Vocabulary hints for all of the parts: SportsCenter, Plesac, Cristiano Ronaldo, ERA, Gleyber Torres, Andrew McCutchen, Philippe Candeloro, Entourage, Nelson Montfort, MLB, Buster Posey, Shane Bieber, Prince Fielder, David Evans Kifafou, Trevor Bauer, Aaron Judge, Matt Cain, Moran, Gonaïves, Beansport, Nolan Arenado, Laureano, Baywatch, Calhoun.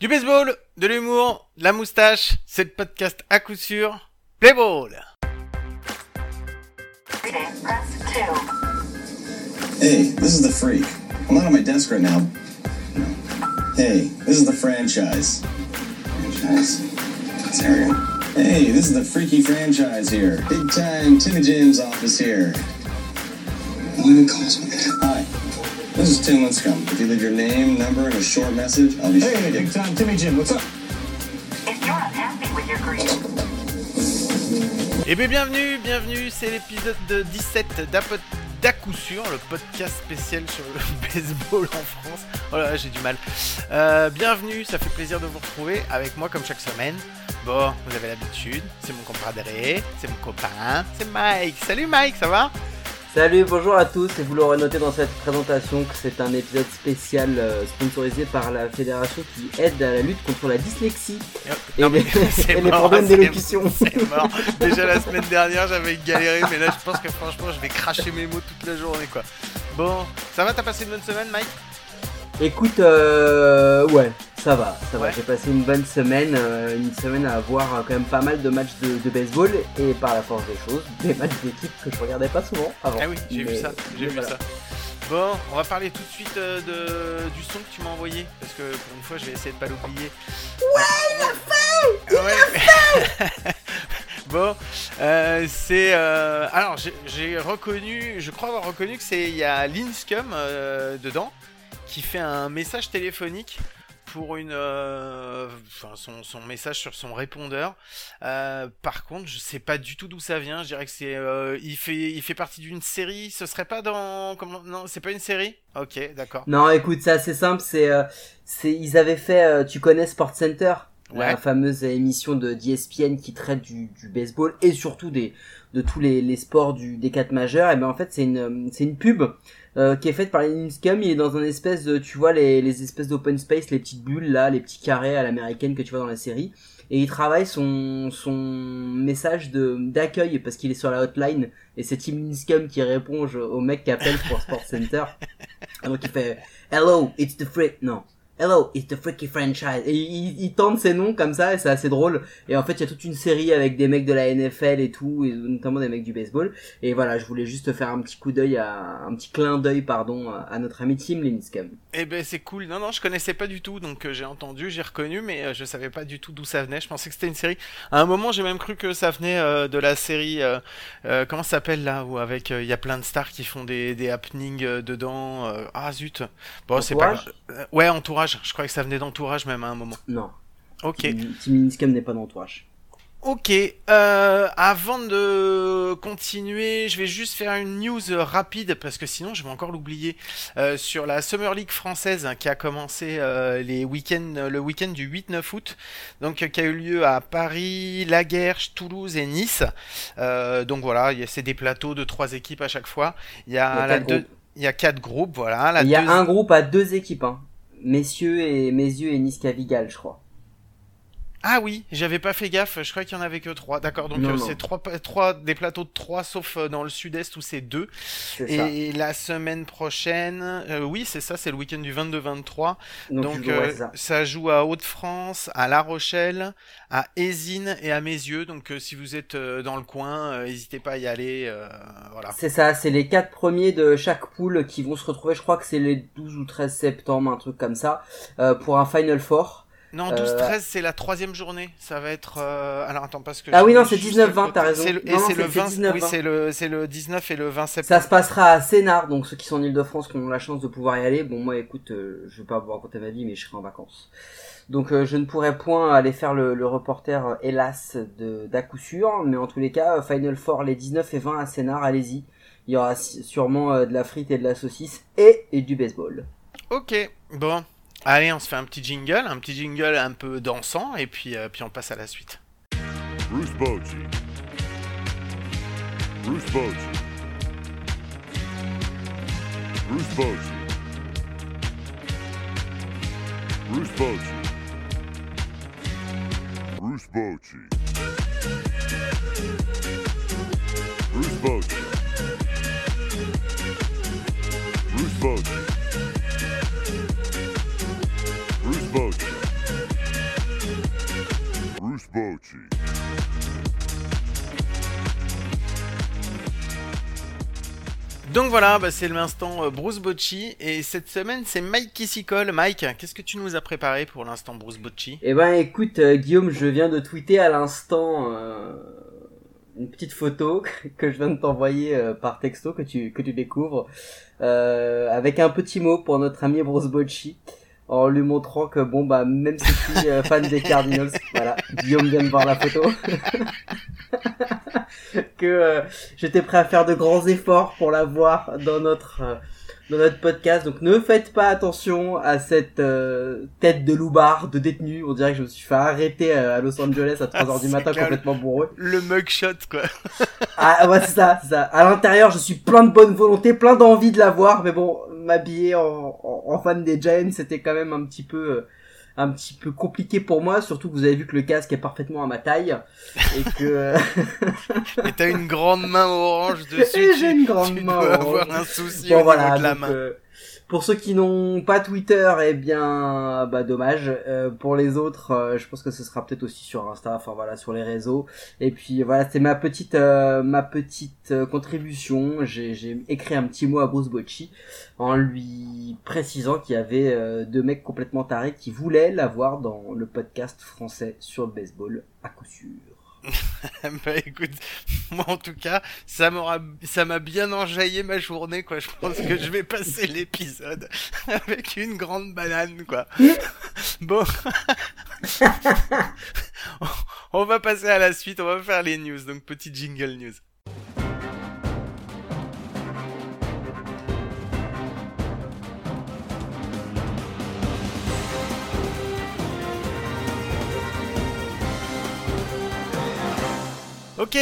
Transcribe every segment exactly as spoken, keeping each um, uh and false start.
Du baseball, de l'humour, de la moustache, c'est le podcast à coup sûr, Playball. Hey, this is the freak. I'm not on my desk right now. No. Hey, this is the franchise. Franchise? It's area. Hey, this is the freaky franchise here. Big time Timmy Jim's office here. No one calls me. Hi. This is Tim Lincecum. If you leave your name, number, and a short message, I'll be sure. Hey, big time Timmy Jim, what's up? If you're unhappy with your greeting. Eh bien, bienvenue, bienvenue, c'est l'épisode de dix-sept d'À Coup Sûr, le podcast spécial sur le baseball en France. Oh là là, j'ai du mal. Euh, bienvenue, ça fait plaisir de vous retrouver avec moi comme chaque semaine. Bon, vous avez l'habitude, c'est mon compadre, c'est mon copain, c'est Mike. Salut Mike, ça va ? Salut, bonjour à tous, et vous l'aurez noté dans cette présentation que c'est un épisode spécial euh, sponsorisé par la fédération qui aide à la lutte contre la dyslexie et, non, les, c'est et mort, les problèmes c'est d'élocution. C'est mort, déjà la semaine dernière j'avais galéré, mais là je pense que franchement je vais cracher mes mots toute la journée quoi. Bon, ça va, t'as passé une bonne semaine Mike ? Écoute, euh, ouais, ça va, ça va, ouais. J'ai passé une bonne semaine, euh, une semaine à avoir quand même pas mal de matchs de, de baseball et par la force des choses, des matchs d'équipe que je regardais pas souvent avant. Ah oui, j'ai mais, vu ça, j'ai vu voilà. ça. Bon, on va parler tout de suite euh, de, du son que tu m'as envoyé, parce que pour une fois je vais essayer de pas l'oublier. Ouais, il l'a fait, ouais. Il l'a fait. Bon, euh, c'est euh, alors j'ai, j'ai reconnu, je crois avoir reconnu que c'est il y a Lincecum euh, dedans, qui fait un message téléphonique pour une, euh, enfin son, son message sur son répondeur. Euh, par contre, je sais pas du tout d'où ça vient. Je dirais que c'est, euh, il fait, il fait partie d'une série. Ce serait pas dans, comment, non, c'est pas une série. Ok, d'accord. Non, écoute, c'est assez simple. C'est, euh, c'est, ils avaient fait, euh, tu connais SportsCenter, ouais. La fameuse émission de E S P N qui traite du, du baseball et surtout des, de tous les, les sports du, des quatre majeurs. Et ben en fait, c'est une, c'est une pub. Euh, qui est faite par Lincecum, il est dans un espèce de, tu vois, les, les espèces d'open space, les petites bulles là, les petits carrés à l'américaine que tu vois dans la série, et il travaille son, son message de, d'accueil, parce qu'il est sur la hotline, et c'est Tim Lincecum qui répond au mec qui appelle pour SportsCenter, donc il fait « Hello, it's the freak », non « Hello, it's the freaky franchise », et il, il tente ses noms comme ça, et c'est assez drôle, et en fait il y a toute une série avec des mecs de la N F L et tout, et notamment des mecs du baseball, et voilà, je voulais juste faire un petit coup d'œil, à, un petit clin d'œil, pardon, à notre ami Tim Lincecum. Eh ben c'est cool, non non, je connaissais pas du tout, donc euh, j'ai entendu, j'ai reconnu, mais euh, je savais pas du tout d'où ça venait, je pensais que c'était une série, à un moment j'ai même cru que ça venait euh, de la série, euh, euh, comment ça s'appelle là, où avec, il euh, y a plein de stars qui font des, des happenings euh, dedans, euh... ah zut, bon Entourage. C'est pas... Ouais, Entourage. Je croyais que ça venait d'Entourage même à un moment. Non. Ok. Tim Lincecum n'est pas d'Entourage. Ok. Euh, avant de continuer, je vais juste faire une news rapide parce que sinon je vais encore l'oublier euh, sur la Summer League française hein, qui a commencé euh, les week-ends, le week-end du huit neuf août, donc euh, qui a eu lieu à Paris, Laguerche, Toulouse et Nice. Euh, donc voilà, y a, c'est des plateaux de trois équipes à chaque fois. Il y a la deux, il y a quatre groupes, voilà. Il y a deux... un groupe à deux équipes. Hein. Messieurs et Messieurs et Niska Vigal, je crois. Ah oui, j'avais pas fait gaffe, je crois qu'il y en avait que trois. D'accord, donc non, euh, non. c'est trois, trois, des plateaux de trois, sauf dans le sud-est où c'est deux. C'est et ça. La semaine prochaine, euh, oui, c'est ça, c'est le week-end du vingt-deux vingt-trois. Donc, donc euh, ça. ça joue à Hauts-de-France, à La Rochelle, à Ézines et à Mesieux. Donc, euh, si vous êtes euh, dans le coin, euh, n'hésitez pas à y aller. Euh, voilà. C'est ça, c'est les quatre premiers de chaque poule qui vont se retrouver. Je crois que c'est les douze ou treize septembre, un truc comme ça, euh, pour un Final Four. Non, douze treize, euh... c'est la troisième journée. Ça va être. Euh... Alors attends, parce que. Ah oui, non, c'est dix-neuf vingt, t'as raison. C'est le... non, et non, c'est, c'est le vingt. dix-neuf, oui, c'est le, c'est le dix-neuf et le vingt septembre. Ça se passera à Sénart, donc ceux qui sont en Ile-de-France qui ont la chance de pouvoir y aller. Bon, moi, écoute, euh, je vais pas vous raconter ma vie, mais je serai en vacances. Donc, euh, je ne pourrai point aller faire le, le reporter, euh, hélas, de, d'à coup sûr. Mais en tous les cas, Final Four, les dix-neuf et vingt à Sénart, allez-y. Il y aura sûrement euh, de la frite et de la saucisse et, et du baseball. Ok, bon. Allez, on se fait un petit jingle, un petit jingle un peu dansant, et puis, euh, puis on passe à la suite. Bruce Bochy. Bruce Bochy. Bruce Bochy. Bruce Bochy. Bruce Bochy. Bruce Bochy. Bruce Bochy. Bruce Bochy. Donc voilà, bah c'est l'instant Bruce Bochy, et cette semaine c'est Mike qui s'y colle. Mike, qu'est-ce que tu nous as préparé pour l'instant Bruce Bochy ? Eh ben écoute euh, Guillaume, je viens de tweeter à l'instant euh, une petite photo que je viens de t'envoyer euh, par texto que tu que tu découvres, euh, avec un petit mot pour notre ami Bruce Bochy, en lui montrant que bon bah même si je suis euh, fan des Cardinals, voilà, Guillaume vient de voir la photo. que euh, j'étais prêt à faire de grands efforts pour l'avoir dans notre euh, dans notre podcast. Donc ne faites pas attention à cette euh, tête de loupard, de détenu. On dirait que je me suis fait arrêter à, à Los Angeles à trois heures ah, du matin, complètement bourreux. Le mugshot quoi. ah ouais, c'est ça, c'est ça. À l'intérieur, je suis plein de bonne volonté, plein d'envie de l'avoir, mais bon, m'habiller en, en, en fan des Giants, c'était quand même un petit peu euh, un petit peu compliqué pour moi, surtout que vous avez vu que le casque est parfaitement à ma taille et que et t'as une grande main orange dessus. Et j'ai une grande tu, main tu dois orange. Avoir un souci bon, au voilà, niveau de la main. Euh, pour ceux qui n'ont pas Twitter, eh bien bah dommage. Euh, pour les autres, euh, je pense que ce sera peut-être aussi sur Insta, enfin voilà, sur les réseaux. Et puis voilà, c'est ma petite euh, ma petite euh, contribution. J'ai j'ai écrit un petit mot à Bruce Bochy, en lui précisant qu'il y avait euh, deux mecs complètement tarés qui voulaient l'avoir dans le podcast français sur le baseball, à coup sûr. Bah écoute, moi en tout cas, ça m'aura, ça m'a bien enjaillé ma journée quoi. Je pense que je vais passer l'épisode avec une grande banane quoi. Bon, on va passer à la suite, on va faire les news, donc petit jingle news. Ok,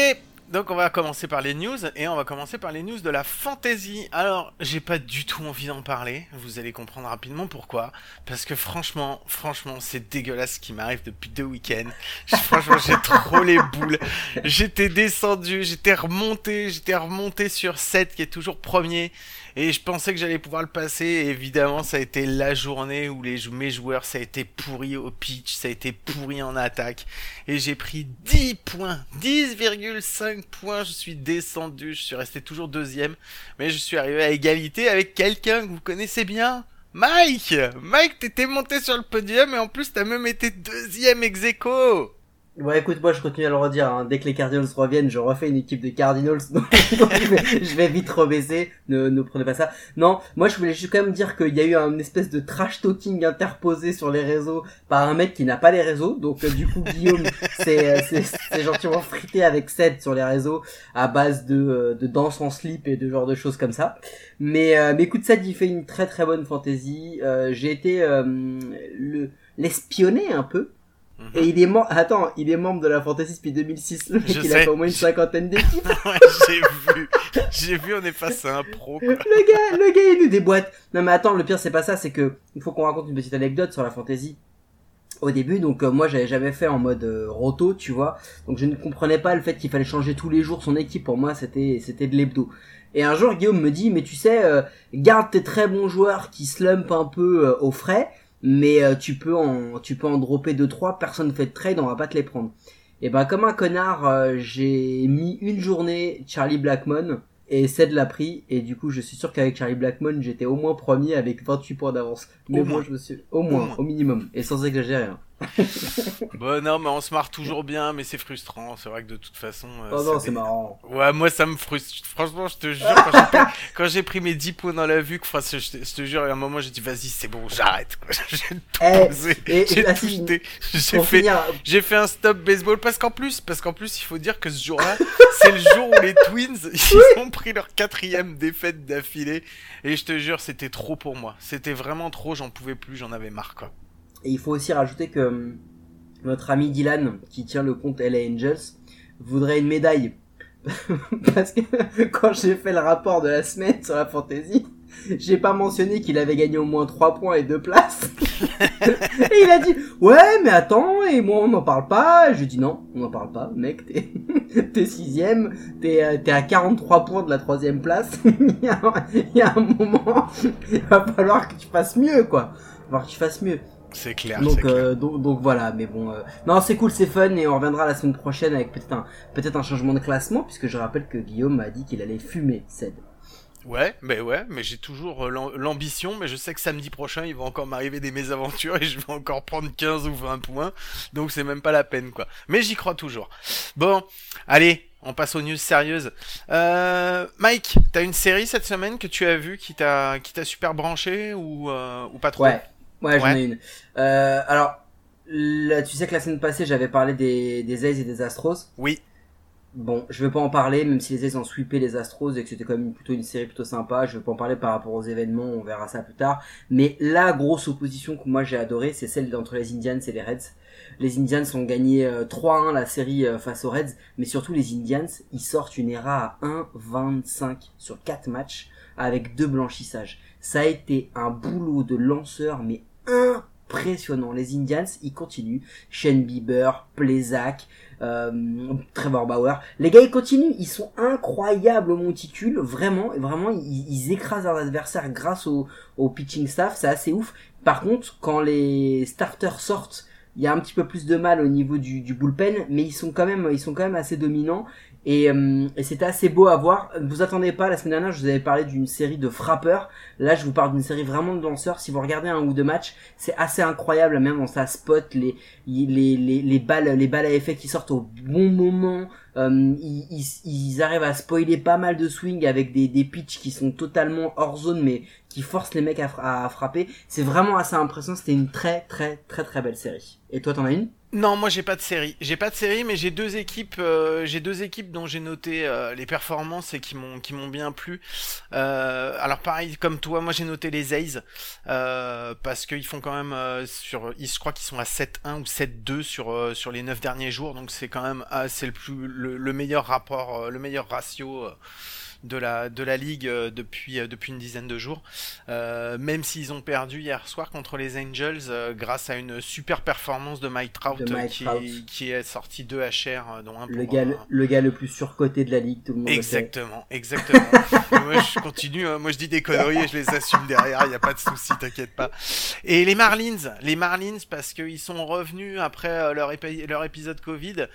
donc on va commencer par les news, et on va commencer par les news de la fantasy. Alors, j'ai pas du tout envie d'en parler, vous allez comprendre rapidement pourquoi. Parce que franchement, franchement, c'est dégueulasse ce qui m'arrive depuis deux week-ends. Franchement, j'ai trop les boules. J'étais descendu, j'étais remonté, j'étais remonté sur Seth qui est toujours premier. Et je pensais que j'allais pouvoir le passer, et évidemment ça a été la journée où les, mes joueurs, ça a été pourri au pitch, ça a été pourri en attaque, et j'ai pris dix points, dix virgule cinq points, je suis descendu, je suis resté toujours deuxième, mais je suis arrivé à égalité avec quelqu'un que vous connaissez bien, Mike. Mike, t'étais monté sur le podium, et en plus t'as même été deuxième ex aequo. Ouais, écoute, moi je continue à le redire, hein. Dès que les Cardinals reviennent, je refais une équipe de Cardinals, donc je vais vite rebaisser, ne, ne prenez pas ça. Non, moi je voulais juste quand même dire qu'il y a eu un espèce de trash talking interposé sur les réseaux par un mec qui n'a pas les réseaux, donc du coup Guillaume c'est, c'est, c'est gentiment frité avec Seth sur les réseaux à base de, de danse en slip et de genre de choses comme ça. Mais, euh, mais écoute, Seth il fait une très très bonne fantaisie, euh, j'ai été euh, le, l'espionner un peu. Et il est membre, attends, il est membre de la Fantasy depuis deux mille six, le mec il a fait au moins une cinquantaine d'équipes. Ouais, j'ai vu, j'ai vu, on est face à un pro, quoi. Le gars, le gars, il nous déboîte. Non mais attends, le pire c'est pas ça, c'est que, il faut qu'on raconte une petite anecdote sur la Fantasy. Au début, donc, euh, moi j'avais jamais fait en mode euh, roto, tu vois. Donc je ne comprenais pas le fait qu'il fallait changer tous les jours son équipe, pour moi c'était, c'était de l'hebdo. Et un jour Guillaume me dit, mais tu sais, euh, garde tes très bons joueurs qui slumpent un peu euh, au frais. Mais euh, tu peux en tu peux en dropper deux trois, personne fait de trade, on va pas te les prendre. Et ben comme un connard, euh, j'ai mis une journée Charlie Blackmon et Seth l'a pris, et du coup je suis sûr qu'avec Charlie Blackmon j'étais au moins premier avec vingt-huit points d'avance. Mais moi je me suis au moins, au moins, au minimum, et sans exagérer. Hein. Bon non mais on se marre toujours bien, mais c'est frustrant, c'est vrai que de toute façon euh, oh non c'est des... marrant. Ouais, moi ça me frustre, franchement je te jure, quand j'ai pris, quand j'ai pris mes dix points dans la vue, enfin, je, te, je te jure, à un moment j'ai dit vas-y c'est bon j'arrête quoi. J'ai tout eh, posé, et, j'ai et, tout jeté, j'ai fait, finir... j'ai fait un stop baseball, parce qu'en plus, parce qu'en plus il faut dire que ce jour là c'est le jour où les Twins ils oui. ont pris leur quatrième défaite d'affilée, et je te jure c'était trop pour moi, c'était vraiment trop, j'en pouvais plus, j'en avais marre quoi. Et il faut aussi rajouter que notre ami Dylan, qui tient le compte L A Angels, voudrait une médaille. Parce que quand j'ai fait le rapport de la semaine sur la fantasy, j'ai pas mentionné qu'il avait gagné au moins trois points et deux places. Et il a dit « Ouais, mais attends, et moi on n'en parle pas ?» Je lui ai dit « Non, on n'en parle pas, mec, t'es, t'es sixième, t'es, t'es à quarante-trois points de la troisième place. Il y a, il y a un moment, il va falloir que tu fasses mieux, quoi. Il va falloir que tu fasses mieux. » C'est clair. Donc, c'est euh, clair. donc, donc voilà, mais bon, euh... non, c'est cool, c'est fun, et on reviendra la semaine prochaine avec peut-être un, peut-être un changement de classement, puisque je rappelle que Guillaume m'a dit qu'il allait fumer Sed. Ouais, mais ouais, mais j'ai toujours l'ambition, mais je sais que samedi prochain, il va encore m'arriver des mésaventures et je vais encore prendre quinze ou vingt points, donc c'est même pas la peine, quoi. Mais j'y crois toujours. Bon, allez, on passe aux news sérieuses. Euh, Mike, t'as une série cette semaine que tu as vue qui t'a, qui t'a super branché ou, euh, ou pas trop ? Ouais, ouais, j'en ai une. Euh, alors, là, tu sais que la semaine passée, j'avais parlé des, des A's et des Astros. Oui. Bon, je veux pas en parler, même si les A's ont sweepé les Astros et que c'était quand même plutôt une série plutôt sympa. Je veux pas en parler par rapport aux événements, on verra ça plus tard. Mais la grosse opposition que moi j'ai adorée, c'est celle entre les Indians et les Reds. Les Indians ont gagné trois à un la série face aux Reds, mais surtout les Indians, ils sortent une E R A à un virgule vingt-cinq sur quatre matchs avec deux blanchissages. Ça a été un boulot de lanceur, mais impressionnant. Les Indians, ils continuent. Shane Bieber, Plesac... Euh, Trevor Bauer, les gars ils continuent, ils sont incroyables au monticule, vraiment, vraiment ils, ils écrasent leur adversaire grâce au, au pitching staff, c'est assez ouf. Par contre, quand les starters sortent, il y a un petit peu plus de mal au niveau du, du bullpen, mais ils sont quand même, ils sont quand même assez dominants et, euh, et c'était assez beau à voir. Ne vous attendez pas, la semaine dernière je vous avais parlé d'une série de frappeurs, là je vous parle d'une série vraiment de lanceurs. Si vous regardez un ou deux matchs, c'est assez incroyable, même on ça spot les les les les balles, les balles à effet qui sortent au bon moment. Euh, ils, ils, ils arrivent à spoiler pas mal de swings avec des, des pitchs qui sont totalement hors zone mais qui forcent les mecs à, à frapper. C'est vraiment assez impressionnant, c'était une très très très très belle série. Et toi, t'en as une ? Non, moi j'ai pas de série. J'ai pas de série, mais j'ai deux équipes, euh, j'ai deux équipes dont j'ai noté euh, les performances et qui m'ont qui m'ont bien plu. Euh, alors pareil comme toi, moi j'ai noté les A's euh, parce qu'ils font quand même euh, sur, ils je crois qu'ils sont à sept un ou sept deux sur euh, sur les neuf derniers jours, donc c'est quand même ah, c'est le plus le, le meilleur rapport, euh, le meilleur ratio. Euh, de la de la ligue depuis depuis une dizaine de jours, euh, même s'ils ont perdu hier soir contre les Angels euh, grâce à une super performance de Mike Trout, de Mike qui, Trout. Est, qui est sorti deux H R dont un pour le gars un... le gars le plus surcoté de la ligue, tout le monde exactement le exactement moi je continue hein, moi je dis des conneries et je les assume derrière, il y a pas de souci, t'inquiète pas. Et les Marlins les Marlins parce qu'ils sont revenus après leur épi- leur épisode Covid.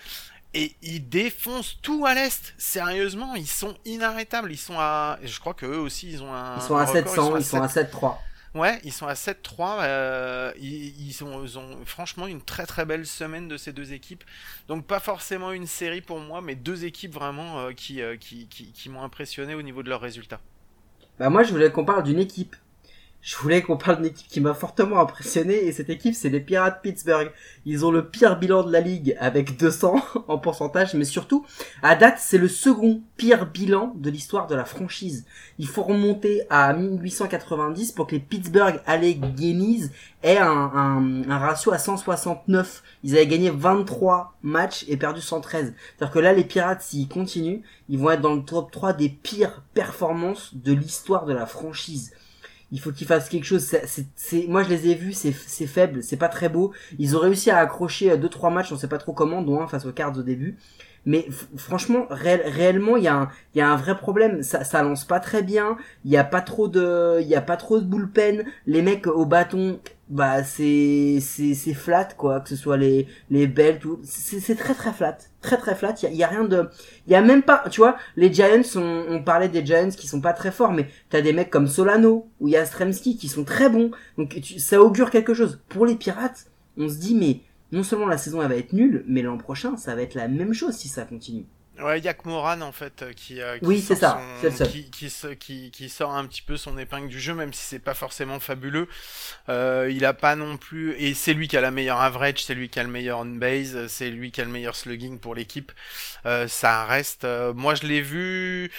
Et ils défoncent tout à l'Est. Sérieusement, ils sont inarrêtables. Ils sont à... Je crois qu'eux aussi, ils ont un... Ils sont à record. sept cents, ils sont à, sept... à sept trois. Ouais, ils sont à sept trois. Euh, ils, ils, ont, ils ont franchement une très très belle semaine de ces deux équipes. Donc pas forcément une série pour moi, mais deux équipes vraiment euh, qui, euh, qui, qui, qui m'ont impressionné au niveau de leurs résultats. Bah moi, je voulais qu'on parle d'une équipe. Je voulais qu'on parle d'une équipe qui m'a fortement impressionné, et cette équipe, c'est les Pirates Pittsburgh. Ils ont le pire bilan de la ligue avec deux cents en pourcentage, mais surtout, à date, c'est le second pire bilan de l'histoire de la franchise. Il faut remonter à dix-huit cent quatre-vingt-dix pour que les Pittsburgh Alleghenies aient un, un, un ratio à cent soixante-neuf. Ils avaient gagné vingt-trois matchs et perdu cent treize. C'est-à-dire que là, les Pirates, s'ils continuent, ils vont être dans le top trois des pires performances de l'histoire de la franchise. Il faut qu'ils fassent quelque chose. C'est, c'est, c'est, moi, je les ai vus. C'est, c'est faible. C'est pas très beau. Ils ont réussi à accrocher deux, trois matchs. On sait pas trop comment, dont un face aux Cards au début. Mais f- franchement, ré- réellement, il y a un, il y a un vrai problème. Ça, ça lance pas très bien. Il y a pas trop de, il y a pas trop de bullpen. Les mecs au bâton, bah, c'est, c'est, c'est flat, quoi. Que ce soit les, les belles, tout. C'est, c'est très, très flat. Très, très flat. Il y, y a rien de, il y a même pas, tu vois, les Giants, on, on parlait des Giants qui sont pas très forts, mais t'as des mecs comme Solano ou Yastrzemski qui sont très bons. Donc, tu, ça augure quelque chose. Pour les Pirates, on se dit, mais, non seulement la saison elle va être nulle, mais l'an prochain ça va être la même chose si ça continue. Ouais, il y a que Moran en fait qui, euh, qui oui, c'est ça, son... c'est ça. Qui, qui, qui, qui sort un petit peu son épingle du jeu, même si c'est pas forcément fabuleux. Euh, il a pas non plus, et c'est lui qui a la meilleure average, c'est lui qui a le meilleur on base, c'est lui qui a le meilleur slugging pour l'équipe. Euh, ça reste, euh, moi je l'ai vu,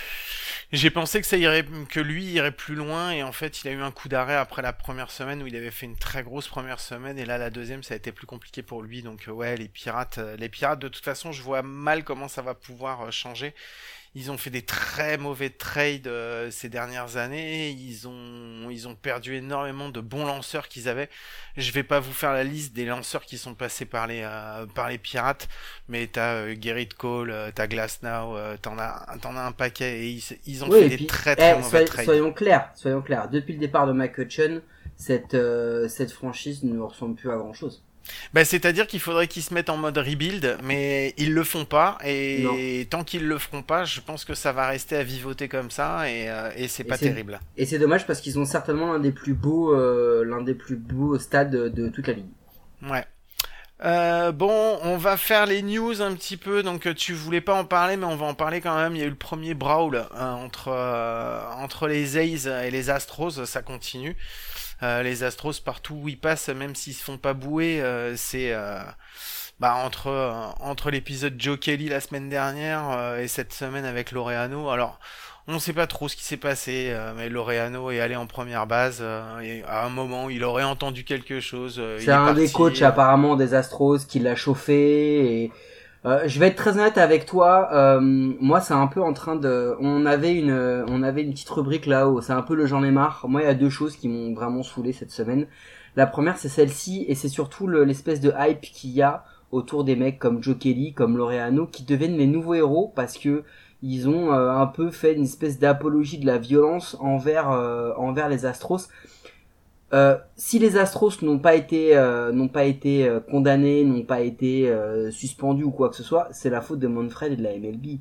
j'ai pensé que ça irait, que lui irait plus loin, et en fait il a eu un coup d'arrêt après la première semaine où il avait fait une très grosse première semaine, et là la deuxième ça a été plus compliqué pour lui. Donc ouais, les pirates, les pirates de toute façon je vois mal comment ça va pouvoir changer. Ils ont fait des très mauvais trades euh, ces dernières années, ils ont ils ont perdu énormément de bons lanceurs qu'ils avaient. Je vais pas vous faire la liste des lanceurs qui sont passés par les euh, par les Pirates, mais t'as euh, Gerrit Cole, euh, t'as Glasnow, euh, t'en as t'en as un paquet, et ils, ils ont oui, fait des puis, très très eh, mauvais soy, trades. Soyons clairs, soyons clairs, depuis le départ de McCutcheon, cette euh, cette franchise ne ressemble plus à grand chose. Bah, c'est-à-dire qu'il faudrait qu'ils se mettent en mode rebuild, mais ils le font pas, et non. Tant qu'ils le feront pas, je pense que ça va rester à vivoter comme ça, et, euh, et c'est et pas c'est... terrible. Et c'est dommage parce qu'ils ont certainement l'un des plus beaux, euh, l'un des plus beaux stades de toute la ligue. Ouais. Euh, bon, on va faire les news un petit peu. Donc, tu voulais pas en parler, mais on va en parler quand même. Il y a eu le premier brawl hein, entre euh, entre les A's et les Astros. Ça continue. Euh, les Astros partout où ils passent, même s'ils se font pas bouer, euh, c'est euh, bah entre euh, entre l'épisode Joe Kelly la semaine dernière euh, et cette semaine avec Laureano. Alors, on sait pas trop ce qui s'est passé, euh, mais Laureano est allé en première base. Euh, et à un moment, il aurait entendu quelque chose. Euh, C'est il est un parti, des coachs euh... apparemment des Astros qui l'a chauffé. Et... Euh, je vais être très honnête avec toi. Euh, moi, c'est un peu en train de. On avait une, on avait une petite rubrique là-haut. C'est un peu le j'en ai marre. Moi, il y a deux choses qui m'ont vraiment saoulé cette semaine. La première, c'est celle-ci, et c'est surtout le, l'espèce de hype qu'il y a autour des mecs comme Joe Kelly, comme Laureano, qui deviennent les nouveaux héros parce que ils ont euh, un peu fait une espèce d'apologie de la violence envers euh, envers les Astros. Euh, si les Astros n'ont pas été euh, n'ont pas été euh, condamnés, n'ont pas été euh, suspendus ou quoi que ce soit, c'est la faute de Manfred et de la M L B.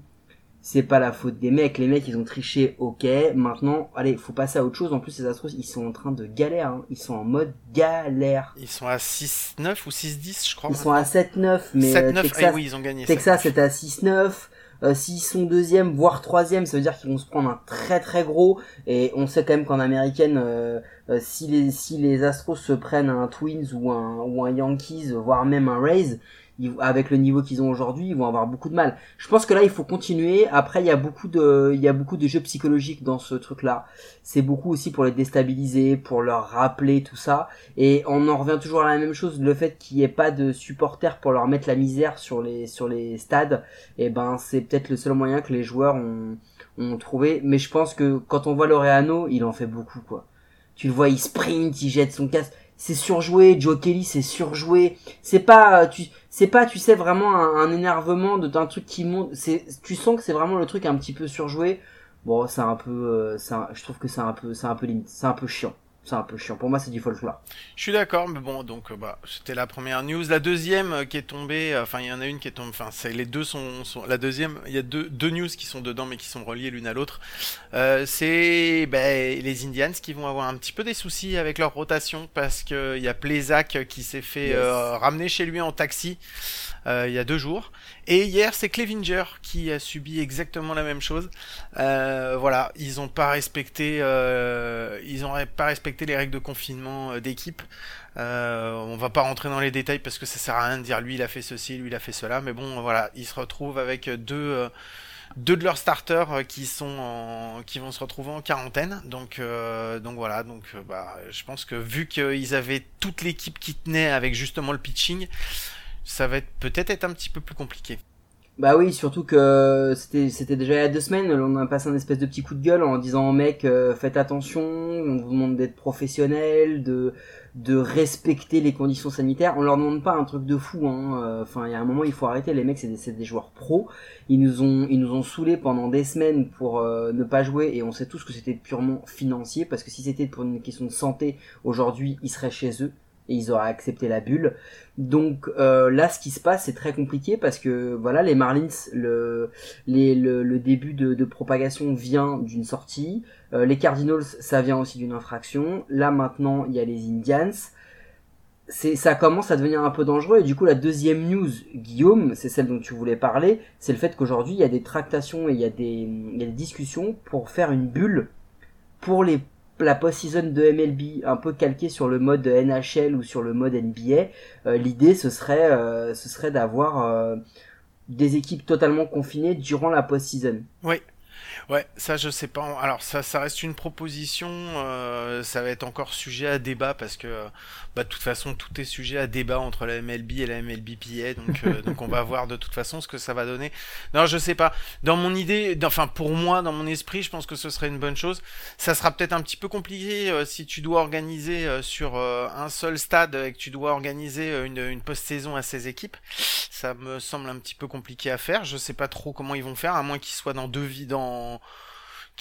C'est pas la faute des mecs. Les mecs, ils ont triché, ok. Maintenant, allez, faut passer à autre chose. En plus, les Astros, ils sont en train de galère. Hein. Ils sont en mode galère. Ils sont à six neuf ou six dix, je crois. Ils maintenant. sont à sept neuf, mais sept neuf, Texas, eh oui, ils ont gagné. Texas est à six neuf. Euh, s'ils sont deuxième, voire troisième, ça veut dire qu'ils vont se prendre un très très gros. Et on sait quand même qu'en américaine, euh, euh, si les si les Astros se prennent un Twins ou un ou un Yankees, voire même un Rays, ils, avec le niveau qu'ils ont aujourd'hui, ils vont avoir beaucoup de mal. Je pense que là, il faut continuer. Après, il y a beaucoup de il y a beaucoup de jeux psychologiques dans ce truc-là. C'est beaucoup aussi pour les déstabiliser, pour leur rappeler tout ça. Et on en revient toujours à la même chose, le fait qu'il n'y ait pas de supporters pour leur mettre la misère sur les sur les stades. Et ben, c'est peut-être le seul moyen que les joueurs ont, ont trouvé. Mais je pense que quand on voit Laureano, il en fait beaucoup, quoi. Tu le vois, il sprint, il jette son casque. C'est surjoué. Joe Kelly, c'est surjoué. C'est pas, tu, c'est pas, tu sais, vraiment un, un énervement de, d'un truc qui monte. C'est, tu sens que c'est vraiment le truc un petit peu surjoué. Bon, c'est un peu, c'est un, je trouve que c'est un peu, c'est un peu limite. C'est un peu chiant. C'est un peu chiant. Pour moi, c'est du folklore. Je suis d'accord, mais bon, donc, bah, c'était la première news. La deuxième qui est tombée, enfin, euh, il y en a une qui est tombée, enfin, c'est, les deux sont, sont, la deuxième, il y a deux, deux news qui sont dedans, mais qui sont reliées l'une à l'autre. Euh, c'est, ben, bah, les Indians qui vont avoir un petit peu des soucis avec leur rotation parce que il y a Plesac qui s'est fait, yes. euh, ramener chez lui en taxi, euh, il y a deux jours. Et hier, c'est Clevinger qui a subi exactement la même chose. Euh, voilà, ils ont pas respecté, euh, ils ont pas respecté les règles de confinement d'équipe. Euh, on va pas rentrer dans les détails parce que ça sert à rien de dire lui il a fait ceci, lui il a fait cela. Mais bon, voilà, ils se retrouvent avec deux, euh, deux de leurs starters qui sont, en, qui vont se retrouver en quarantaine. Donc, euh, donc voilà, donc bah, je pense que vu qu'ils avaient toute l'équipe qui tenait avec justement le pitching. Ça va être, peut-être être un petit peu plus compliqué. Bah oui, surtout que c'était, c'était déjà il y a deux semaines, on a passé un espèce de petit coup de gueule en disant mec, euh, faites attention, on vous demande d'être professionnel, de, de respecter les conditions sanitaires. On leur demande pas un truc de fou, hein. Enfin, il y a un moment, il faut arrêter. Les mecs, c'est des, c'est des joueurs pros. Ils nous ont, ils nous ont saoulés pendant des semaines pour euh, ne pas jouer, et on sait tous que c'était purement financier, parce que si c'était pour une question de santé, aujourd'hui, ils seraient chez eux. Et ils auraient accepté la bulle. Donc euh, là, ce qui se passe, c'est très compliqué parce que voilà, les Marlins, le, les, le, le début de, de propagation vient d'une sortie. Euh, les Cardinals, ça vient aussi d'une infraction. Là maintenant, il y a les Indians. C'est, ça commence à devenir un peu dangereux. Et du coup, la deuxième news, Guillaume, c'est celle dont tu voulais parler. C'est le fait qu'aujourd'hui, il y a des tractations et il y a des, il y a des discussions pour faire une bulle pour les la post-season de M L B, un peu calquée sur le mode N H L ou sur le mode N B A. Euh, l'idée ce serait euh, ce serait d'avoir euh, des équipes totalement confinées durant la post-season. Oui. Ouais, ça je sais pas. Alors ça ça reste une proposition, euh, ça va être encore sujet à débat parce que bah de toute façon tout est sujet à débat entre la M L B et la M L B P A, donc euh, donc on va voir de toute façon ce que ça va donner. Non, je sais pas. Dans mon idée, enfin pour moi, dans mon esprit, je pense que ce serait une bonne chose. Ça sera peut-être un petit peu compliqué euh, si tu dois organiser euh, sur euh, un seul stade et que tu dois organiser euh, une une post-saison à ces équipes. Ça me semble un petit peu compliqué à faire. Je sais pas trop comment ils vont faire, à moins qu'ils soient dans deux vies dans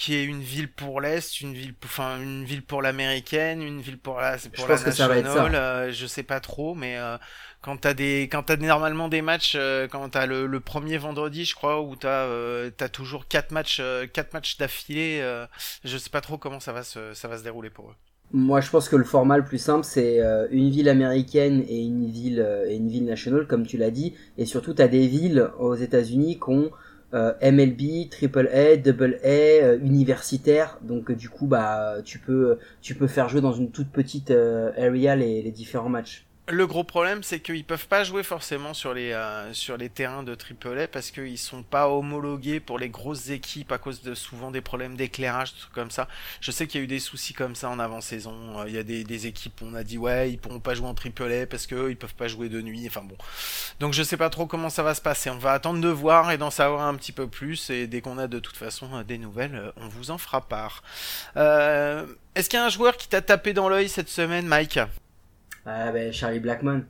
qui est une ville pour l'Est, une ville, enfin une ville pour l'américaine, une ville pour la, c'est pour je la nationale. Euh, je sais pas trop, mais euh, quand t'as des, quand t'as normalement des matchs, euh, quand t'as le, le premier vendredi, je crois, où t'as, euh, t'as toujours quatre matchs, euh, quatre matchs d'affilée. Euh, je sais pas trop comment ça va se, ça va se dérouler pour eux. Moi, je pense que le format le plus simple, c'est euh, une ville américaine et une ville, euh, et une ville nationale, comme tu l'as dit, et surtout t'as des villes aux États-Unis qui ont Euh, M L B, Triple A, Double A, euh, universitaire. Donc euh, du coup, bah tu peux, tu peux faire jouer dans une toute petite euh, area les, les différents matchs. Le gros problème, c'est qu'ils peuvent pas jouer forcément sur les euh, sur les terrains de Triple A parce qu'ils sont pas homologués pour les grosses équipes à cause de souvent des problèmes d'éclairage, trucs comme ça. Je sais qu'il y a eu des soucis comme ça en avant-saison. Il euh, y a des des équipes où on a dit ouais, ils pourront pas jouer en Triple A parce que eux, ils peuvent pas jouer de nuit. Enfin bon. Donc je sais pas trop comment ça va se passer. On va attendre de voir et d'en savoir un petit peu plus, et dès qu'on a de toute façon des nouvelles, on vous en fera part. Euh, est-ce qu'il y a un joueur qui t'a tapé dans l'œil cette semaine, Mike ? Ah ben Charlie Blackmon.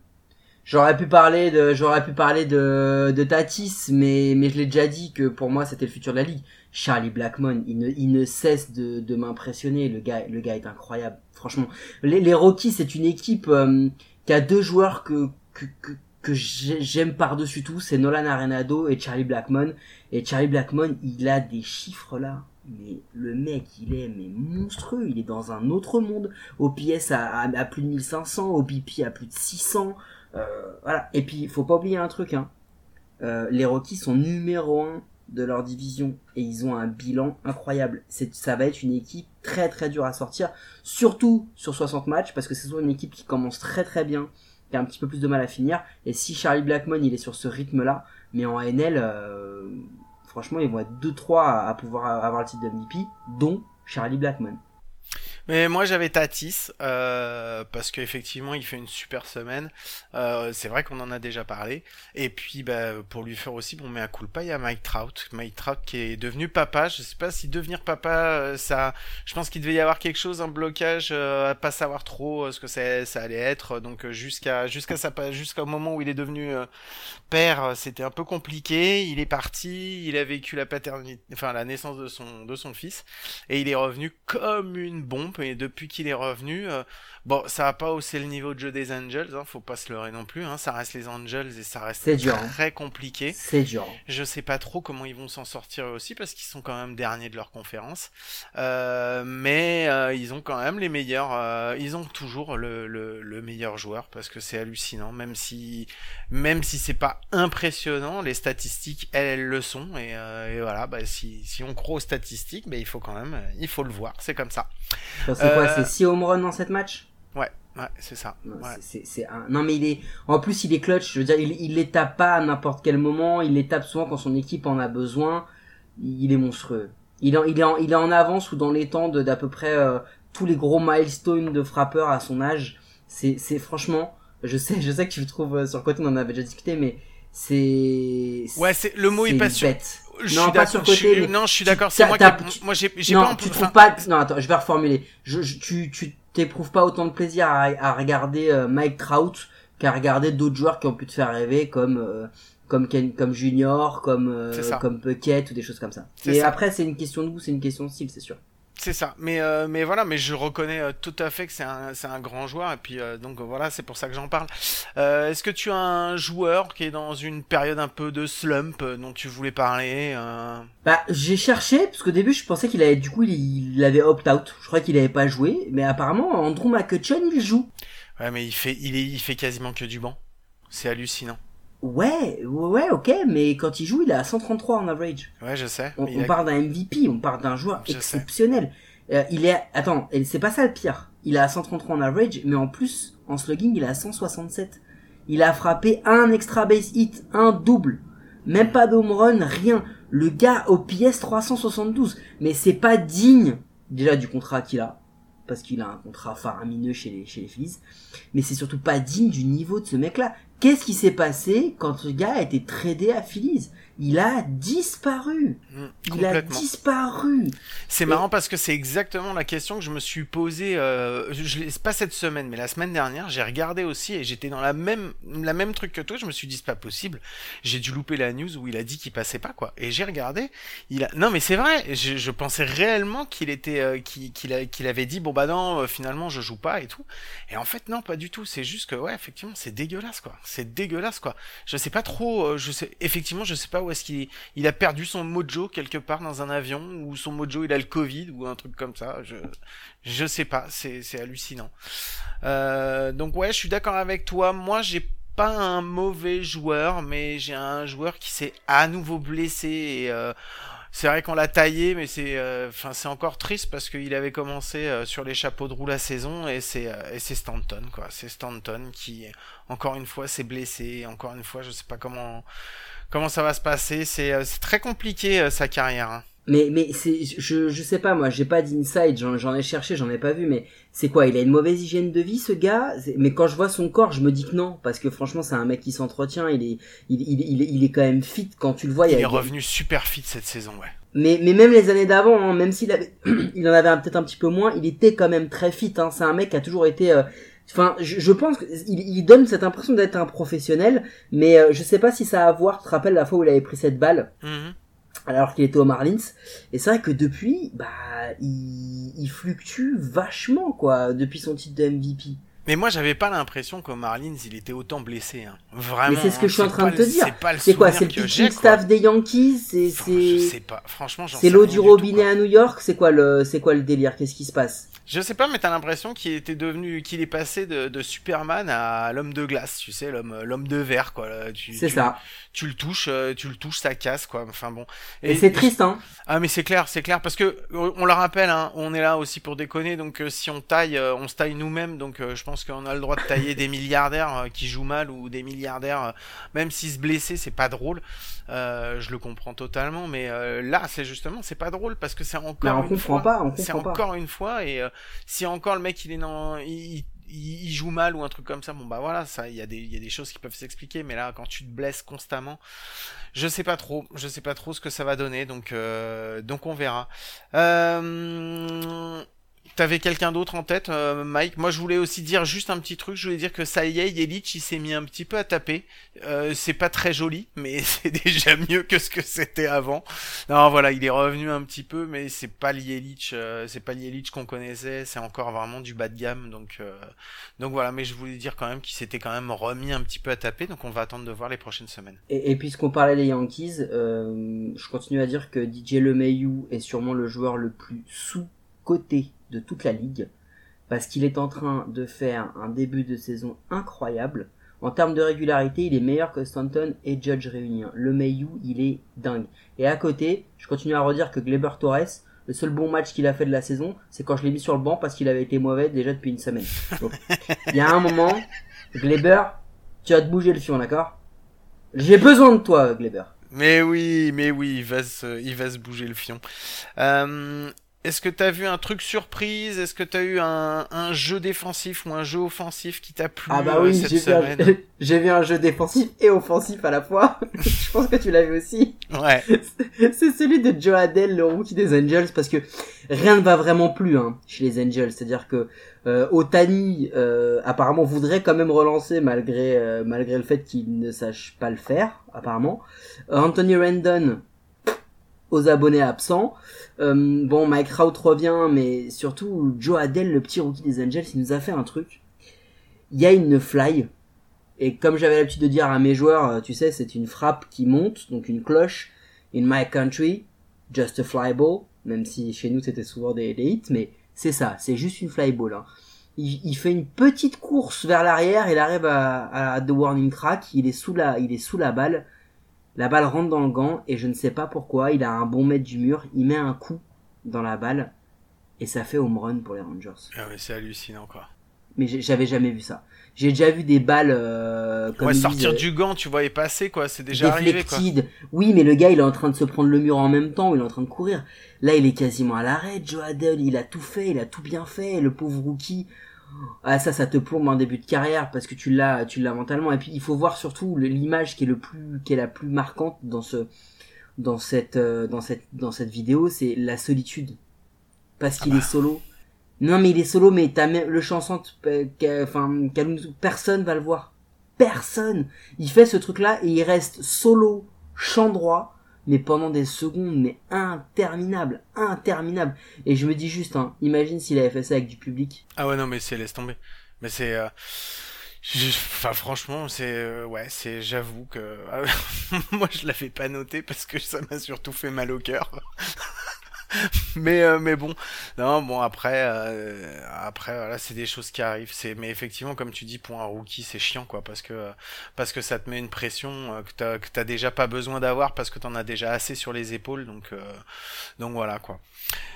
J'aurais pu parler de j'aurais pu parler de de Tatis, mais mais je l'ai déjà dit que pour moi c'était le futur de la ligue. Charlie Blackmon, il ne il ne cesse de de m'impressionner, le gars le gars est incroyable. Franchement, les les Rockies, c'est une équipe euh, qui a deux joueurs que que que que j'aime par-dessus tout, c'est Nolan Arenado et Charlie Blackmon. Et Charlie Blackmon, il a des chiffres là. Mais le mec, il est mais monstrueux, il est dans un autre monde. O P S à, à, à plus de mille cinq cents, O B P à plus de six cents. Euh, voilà. Et puis, faut pas oublier un truc, hein. Euh, les Rockies sont numéro un de leur division et ils ont un bilan incroyable. C'est, ça va être une équipe très très dure à sortir, surtout sur soixante matchs, parce que c'est souvent une équipe qui commence très très bien, qui a un petit peu plus de mal à finir. Et si Charlie Blackmon, il est sur ce rythme-là, mais en N L... Euh, franchement, ils vont être deux trois à pouvoir avoir le titre de M V P, dont Charlie Blackmon. Mais moi, j'avais Tatis, euh, parce qu'effectivement, il fait une super semaine. Euh, c'est vrai qu'on en a déjà parlé. Et puis, bah, pour lui faire aussi, bon, mais à coup le pas, il y a Mike Trout. Mike Trout qui est devenu papa. Je sais pas si devenir papa, ça... Je pense qu'il devait y avoir quelque chose, un blocage, euh, à pas savoir trop ce que ça, ça allait être. Donc, jusqu'à, jusqu'à sa, jusqu'au moment où il est devenu euh, père, c'était un peu compliqué. Il est parti, il a vécu la paternité, enfin, la naissance de son, de son fils. Et il est revenu comme une bombe. Et depuis qu'il est revenu, euh, bon, ça n'a pas haussé le niveau de jeu des Angels, hein, faut pas se leurrer non plus, hein, ça reste les Angels et ça reste dur, très hein. compliqué. C'est dur. Je sais pas trop comment ils vont s'en sortir eux aussi, parce qu'ils sont quand même derniers de leur conférence, euh, mais euh, ils ont quand même les meilleurs, euh, ils ont toujours le, le, le meilleur joueur, parce que c'est hallucinant, même si, même si c'est pas impressionnant, les statistiques, elles, elles le sont, et, euh, et voilà, bah, si, si on croit aux statistiques, bah, il faut quand même, il faut le voir, c'est comme ça. C'est quoi, euh... c'est six home runs en sept matchs? Ouais, ouais, c'est ça. Non, ouais. C'est, c'est, c'est un... non, mais il est, en plus, il est clutch. Je veux dire, il, il les tape pas à n'importe quel moment. Il les tape souvent quand son équipe en a besoin. Il est monstrueux. Il est en, il est en, il est en avance ou dans les temps de, d'à peu près, euh, tous les gros milestones de frappeurs à son âge. C'est, c'est, franchement, je sais, je sais que tu le trouves euh, sur le côté, on en avait déjà discuté, mais c'est, ouais, c'est, le mot est pas sûr. Je non, suis pas sur côté. Non, je suis d'accord. C'est moi qui. Moi, j'ai, j'ai non, pas. Non, tu enfin... trouves pas. Non, attends, je vais reformuler. Je, je tu, tu t'éprouves pas autant de plaisir à, à regarder euh, Mike Trout qu'à regarder d'autres joueurs qui ont pu te faire rêver, comme euh, comme Ken, comme Junior, comme euh, comme Puckett ou des choses comme ça. C'est Et ça. Après, c'est une question de goût, c'est une question de style, c'est sûr. C'est ça, mais euh, mais voilà, mais je reconnais euh, tout à fait que c'est un c'est un grand joueur, et puis euh, donc voilà, c'est pour ça que j'en parle. Euh, est-ce que tu as un joueur qui est dans une période un peu de slump euh, dont tu voulais parler euh... Bah j'ai cherché, parce qu'au début je pensais qu'il avait du coup il, il avait opt out, je crois qu'il avait pas joué, mais apparemment Andrew McCutchen il joue. Ouais, mais il fait il est il fait quasiment que du banc, c'est hallucinant. Ouais, ouais, ok, mais quand il joue, il est à cent trente-trois en average. Ouais, je sais. On, on a... parle d'un M V P, on parle d'un joueur je exceptionnel. Euh, il est, à... attends, c'est pas ça le pire. Il est à cent trente-trois en average, mais en plus, en slugging, il est à cent soixante-sept. Il a frappé un extra base hit, un double. Même pas d'home run, rien. Le gars au O P S trois cent soixante-douze. Mais c'est pas digne, déjà, du contrat qu'il a. Parce qu'il a un contrat faramineux chez les, chez les Phillies. Mais c'est surtout pas digne du niveau de ce mec-là. Qu'est-ce qui s'est passé quand ce gars a été tradé à Phillies? il a disparu. Mmh, il a disparu. C'est et... marrant parce que c'est exactement la question que je me suis posée. Euh, je, je, pas cette semaine, mais la semaine dernière, j'ai regardé aussi et j'étais dans la même, la même truc que toi. Je me suis dit c'est pas possible. J'ai dû louper la news où il a dit qu'il passait pas quoi. Et j'ai regardé. Il a non mais c'est vrai. Je, je pensais réellement qu'il était, euh, qu'il, qu'il, a, qu'il avait dit bon bah non, euh, finalement je joue pas et tout. Et en fait non, pas du tout. C'est juste que ouais, effectivement, c'est dégueulasse quoi. C'est dégueulasse quoi. Je sais pas trop. Euh, je sais effectivement, je sais pas où. Est-ce qu'il il a perdu son mojo quelque part dans un avion, ou son mojo il a le Covid ou un truc comme ça, je je sais pas, c'est c'est hallucinant. Euh, donc ouais, je suis d'accord avec toi. Moi j'ai pas un mauvais joueur, mais j'ai un joueur qui s'est à nouveau blessé. Et, euh, c'est vrai qu'on l'a taillé, mais c'est enfin euh, c'est encore triste parce qu'il avait commencé euh, sur les chapeaux de roue la saison et c'est euh, et c'est Stanton quoi. C'est Stanton qui encore une fois s'est blessé. Encore une fois, je sais pas comment. Comment ça va se passer ? C'est, c'est très compliqué euh, sa carrière. Hein. Mais mais c'est je je sais pas moi, j'ai pas d'inside, j'en, j'en ai cherché, j'en ai pas vu, mais c'est quoi ? Il a une mauvaise hygiène de vie ce gars ? C'est, mais quand je vois son corps, je me dis que non, parce que franchement c'est un mec qui s'entretient, il est il il il, il est quand même fit quand tu le vois. Il, il est revenu des... super fit cette saison, ouais. Mais mais même les années d'avant, hein, même s'il avait il en avait peut-être un petit peu moins, il était quand même très fit. Hein. C'est un mec qui a toujours été euh, Enfin, je, je pense qu'il il donne cette impression d'être un professionnel, mais euh, je sais pas si ça a à voir. Tu te rappelles la fois où il avait pris cette balle, mm-hmm. alors qu'il était au Marlins. Et c'est vrai que depuis, bah, il, il fluctue vachement, quoi, depuis son titre de M V P. Mais moi, j'avais pas l'impression qu'au Marlins, il était autant blessé. Hein. Vraiment. Mais c'est ce que hein, je suis en train de te dire. C'est, c'est quoi, c'est le pitching staff des Yankees, c'est, c'est. Je sais pas. Franchement, j'en sais rien. C'est l'eau du robinet à New York. C'est quoi le, c'est quoi le délire ? Qu'est-ce qui se passe ? Je sais pas, mais t'as l'impression qu'il était devenu, qu'il est passé de, de Superman à l'homme de glace, tu sais, l'homme, l'homme de verre, quoi. Tu, c'est tu, ça. Tu le touches, tu le touches, ça casse, quoi. Enfin bon. Et, et c'est triste, hein. Ah mais c'est clair, c'est clair, parce que on le rappelle, hein, on est là aussi pour déconner, donc si on taille, on se taille nous-mêmes, donc je pense qu'on a le droit de tailler des milliardaires qui jouent mal ou des milliardaires, même si se blesser, c'est pas drôle. Euh, je le comprends totalement, mais euh, là, c'est justement, c'est pas drôle parce que c'est encore. Non, on une comprend fois, pas, on c'est comprend encore pas. une fois et. Euh, Si encore le mec il est dans, il, il, il joue mal ou un truc comme ça, bon bah voilà, ça, il y a des, il y a des choses qui peuvent s'expliquer, mais là quand tu te blesses constamment, je sais pas trop, je sais pas trop ce que ça va donner, donc euh, donc on verra. Euh... T'avais quelqu'un d'autre en tête, euh, Mike ? Moi, je voulais aussi dire juste un petit truc. Je voulais dire que ça y est, Yelich, il s'est mis un petit peu à taper. Euh, c'est pas très joli, mais c'est déjà mieux que ce que c'était avant. Non, voilà, il est revenu un petit peu, mais c'est pas le Yelich, euh, c'est pas le Yelich qu'on connaissait. C'est encore vraiment du bas de gamme, donc euh, donc voilà. Mais je voulais dire quand même qu'il s'était quand même remis un petit peu à taper. Donc on va attendre de voir les prochaines semaines. Et, et puisqu'on parlait des Yankees, euh, je continue à dire que D J LeMahieu est sûrement le joueur le plus sous-coté de toute la ligue, parce qu'il est en train de faire un début de saison incroyable. En termes de régularité, il est meilleur que Stanton et Judge réunis. LeMahieu, il est dingue. Et à côté, je continue à redire que Gleyber Torres, le seul bon match qu'il a fait de la saison, c'est quand je l'ai mis sur le banc parce qu'il avait été mauvais déjà depuis une semaine. Donc, il y a un moment, Gleyber, tu vas te bouger le fion, d'accord ? J'ai besoin de toi, Gleyber. Mais oui, mais oui, il va se, il va se bouger le fion. Euh... Est-ce que t'as vu un truc surprise ? Est-ce que t'as eu un, un jeu défensif ou un jeu offensif qui t'a plu ? Ah bah oui, cette j'ai, semaine vu un, j'ai vu un jeu défensif et offensif à la fois. Je pense que tu l'as vu aussi. Ouais. C'est, c'est celui de Joe Adell, le rookie des Angels, parce que rien ne va vraiment plus hein, chez les Angels. C'est-à-dire que euh, Otani euh, apparemment voudrait quand même relancer malgré euh, malgré le fait qu'il ne sache pas le faire apparemment. Euh, Anthony Rendon aux abonnés absents. Euh, bon, Mike Trout revient, mais surtout, Joe Adell, le petit rookie des Angels, il nous a fait un truc. Il y a une fly, et comme j'avais l'habitude de dire à mes joueurs, tu sais, c'est une frappe qui monte, donc une cloche. In my country, just a fly ball, même si chez nous c'était souvent des, des hits, mais c'est ça, c'est juste une fly ball. Hein. Il, il fait une petite course vers l'arrière, il arrive à, à the warning track, il est sous la, il est sous la balle. La balle rentre dans le gant et je ne sais pas pourquoi, il a un bon mètre du mur, il met un coup dans la balle et ça fait home run pour les Rangers. Ah ouais, c'est hallucinant quoi. Mais j'avais jamais vu ça. J'ai déjà vu des balles euh, comme ouais, sortir disent, du gant, tu vois, et passer quoi, c'est déjà deflected. Arrivé quoi. Oui, mais le gars, il est en train de se prendre le mur en même temps, il est en train de courir. Là, il est quasiment à l'arrêt, Joe Adell, il a tout fait, il a tout bien fait, le pauvre rookie. ah ça ça te plombe en début de carrière parce que tu l'as tu l'as mentalement. Et puis il faut voir surtout le, l'image qui est le plus qui est la plus marquante dans ce dans cette dans cette dans cette vidéo, c'est la solitude, parce qu'il ah bah. est solo. Non mais il est solo, mais t'as même le chanson, enfin personne va le voir, personne. Il fait ce truc là et il reste solo, champ droit, mais pendant des secondes, mais interminable, interminable. Et je me dis juste, hein, imagine s'il avait fait ça avec du public. Ah ouais, non, mais c'est, laisse tomber. Mais c'est, euh, je, enfin, franchement, c'est, euh, ouais, c'est, j'avoue que, euh, moi, je l'avais pas noté parce que ça m'a surtout fait mal au cœur. mais, euh, mais bon, non, bon, après, euh, après, voilà, c'est des choses qui arrivent. C'est, mais effectivement, comme tu dis, pour un rookie, c'est chiant, quoi, parce que, euh, parce que ça te met une pression euh, que t'as, que t'as déjà pas besoin d'avoir parce que t'en as déjà assez sur les épaules, donc, euh, donc voilà, quoi.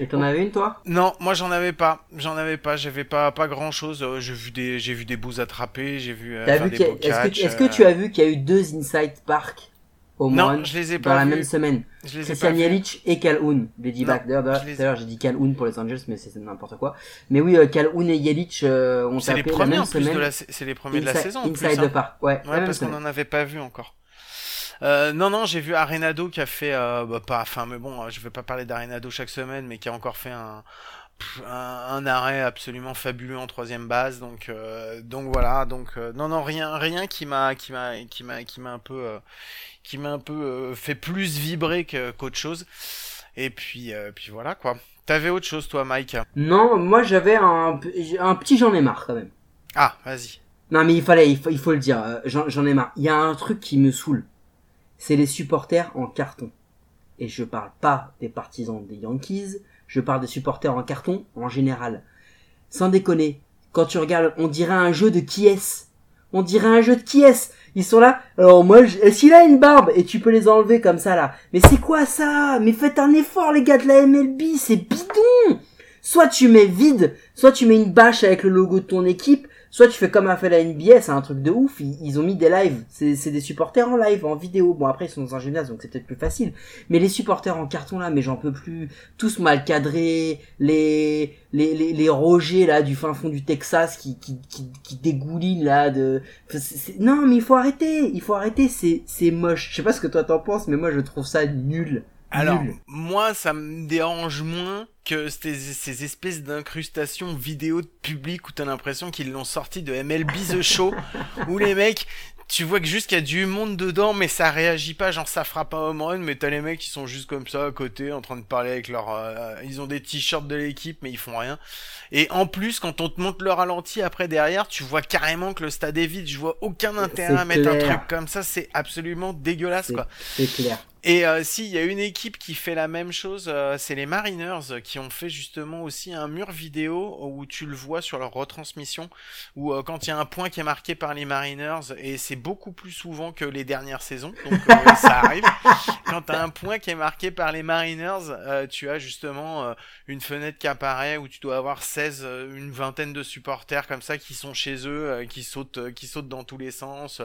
Et t'en bon. avais une, toi? Non, moi, j'en avais pas, j'en avais pas, j'avais pas, pas grand chose. Euh, j'ai vu des, j'ai vu des beaux attrapés, j'ai vu, euh, t'as vu des beaux catchs. Est-ce, que, est-ce euh... que tu as vu qu'il y a eu deux Inside Park? Au moins, non, je les ai pas dans la vu. Même semaine. Je les ai Christian Yelich et Calhoun. J'ai dit back. D'ailleurs, d'ailleurs, j'ai dit Calhoun pour les Angels, mais c'est n'importe quoi. Mais oui, Calhoun et Yelich euh, ont tapé la même semaine. La, c'est les premiers Insi- de la saison. Inside the Park. Ouais, ouais parce semaine. qu'on n'en avait pas vu encore. Euh, non, non, j'ai vu Arenado qui a fait, euh, bah, pas, enfin, mais bon, je vais pas parler d'Arenado chaque semaine, mais qui a encore fait un, un, un arrêt absolument fabuleux en troisième base. Donc, euh, donc voilà. Donc, euh, non, non, rien, rien qui m'a, qui m'a, qui m'a, qui m'a un peu. Euh, qui m'a un peu euh, fait plus vibrer que, qu'autre chose. Et puis, euh, puis voilà, quoi. T'avais autre chose, toi, Mike? Non, moi, j'avais un, un petit j'en ai marre, quand même. Ah, vas-y. Non, mais il fallait, il faut, il faut le dire, euh, j'en, j'en ai marre. Il y a un truc qui me saoule. C'est les supporters en carton. Et je parle pas des partisans des Yankees, je parle des supporters en carton, en général. Sans déconner, quand tu regardes, on dirait un jeu de qui est-ce. On dirait un jeu de qui est-ce. Ils sont là. Alors moi, je... s'il a une barbe et tu peux les enlever comme ça là. Mais c'est quoi ça? Mais faites un effort les gars de la M L B, c'est bidon. Soit tu mets vide, soit tu mets une bâche avec le logo de ton équipe, soit tu fais comme a fait la N B A, c'est un truc de ouf. Ils, ils ont mis des lives, c'est, c'est des supporters en live, en vidéo. Bon après ils sont dans un gymnase donc c'est peut-être plus facile. Mais les supporters en carton là, mais j'en peux plus. Tous mal cadrés, les les les, les Rogers là du fin fond du Texas qui qui qui, qui dégoulinent là de. C'est, c'est... Non mais il faut arrêter, il faut arrêter. C'est c'est moche. Je sais pas ce que toi t'en penses, mais moi je trouve ça nul. Alors, moi, ça me dérange moins que ces, ces espèces d'incrustations vidéo de public où t'as l'impression qu'ils l'ont sorti de M L B The Show, où les mecs, tu vois que juste qu'il y a du monde dedans, mais ça réagit pas, genre ça frappe un home run, mais t'as les mecs qui sont juste comme ça à côté, en train de parler avec leur... Euh, ils ont des t-shirts de l'équipe, mais ils font rien. Et en plus, quand on te montre le ralenti après derrière, tu vois carrément que le stade est vide, je vois aucun intérêt c'est à mettre clair. Un truc comme ça, c'est absolument dégueulasse, c'est, quoi. C'est clair. Et euh, si, il y a une équipe qui fait la même chose, euh, c'est les Mariners euh, qui ont fait justement aussi un mur vidéo où tu le vois sur leur retransmission, où euh, quand il y a un point qui est marqué par les Mariners, et c'est beaucoup plus souvent que les dernières saisons, donc euh, ça arrive, quand tu as un point qui est marqué par les Mariners, euh, tu as justement euh, une fenêtre qui apparaît où tu dois avoir seize, euh, une vingtaine de supporters comme ça qui sont chez eux, euh, qui sautent euh, qui sautent dans tous les sens.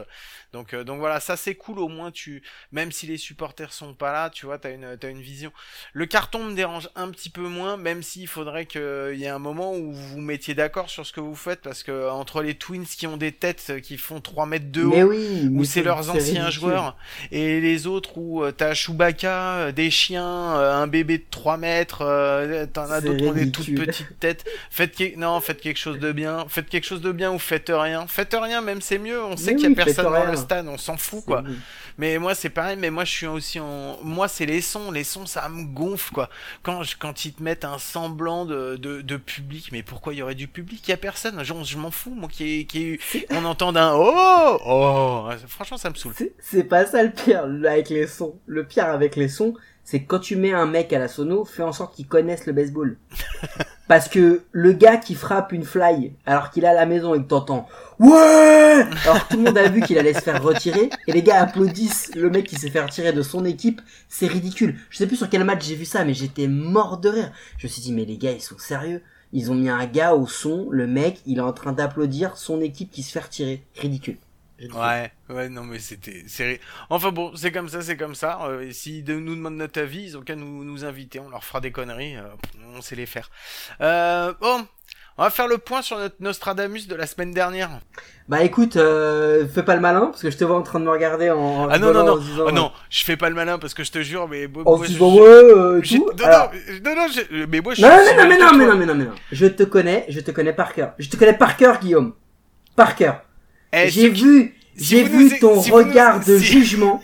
Donc, euh, donc voilà, ça c'est cool, au moins tu, même si les supporters sont pas là, tu vois, t'as une, t'as une vision. Le carton me dérange un petit peu moins, même s'il faudrait qu'il y ait un moment où vous vous mettiez d'accord sur ce que vous faites, parce que entre les Twins qui ont des têtes qui font trois mètres de haut, mais oui, où mais c'est, c'est leurs c'est anciens ridicule. Joueurs, et les autres où t'as Chewbacca, des chiens, un bébé de trois mètres, t'en as d'autres qui ont des toutes petites têtes. Faites, que... non, faites quelque chose de bien, faites quelque chose de bien ou faites rien. Faites rien, même c'est mieux, on sait mais qu'il y a oui, personne dans rien. Le stade, on s'en fout, c'est quoi. Bien. Mais moi, c'est pareil, mais moi, je suis aussi moi c'est les sons, les sons ça me gonfle quoi. Quand je, quand ils te mettent un semblant de, de, de public, mais pourquoi il y aurait du public? Il y a personne. Genre, je m'en fous moi qui qui on entend un oh oh. Franchement ça me saoule. C'est, c'est pas ça le pire avec les sons. Le pire avec les sons, c'est que quand tu mets un mec à la sono, fais en sorte qu'il connaisse le baseball. Parce que le gars qui frappe une fly alors qu'il est à la maison et que t'entends « Ouais !» Alors tout le monde a vu qu'il allait se faire retirer et les gars applaudissent le mec qui s'est fait retirer de son équipe. C'est ridicule. Je sais plus sur quel match j'ai vu ça, mais j'étais mort de rire. Je me suis dit « Mais les gars, ils sont sérieux. Ils ont mis un gars au son, le mec, il est en train d'applaudir son équipe qui se fait retirer. » Ridicule. Ouais, ouais, non mais c'était, c'est, enfin bon, c'est comme ça, c'est comme ça. Euh, et s'ils nous demandent notre avis, ils ont qu'à nous nous inviter, on leur fera des conneries, euh, on sait les faire. Euh, bon, On va faire le point sur notre Nostradamus de la semaine dernière. Bah écoute, euh, fais pas le malin, parce que je te vois en train de me regarder en... Ah non, non, non, disant, oh, non, je fais pas le malin, parce que je te jure, mais... En se disant, ouais, euh, tout... Non, alors... non, non, je... mais moi, je... Non, non, non, mais non, mais non, mais non, mais non. Je te connais, je te connais par cœur. Je te connais par cœur, Guillaume. Par cœur. Eh, j'ai si vu, si j'ai vu nous... ton si regard nous... de si... jugement.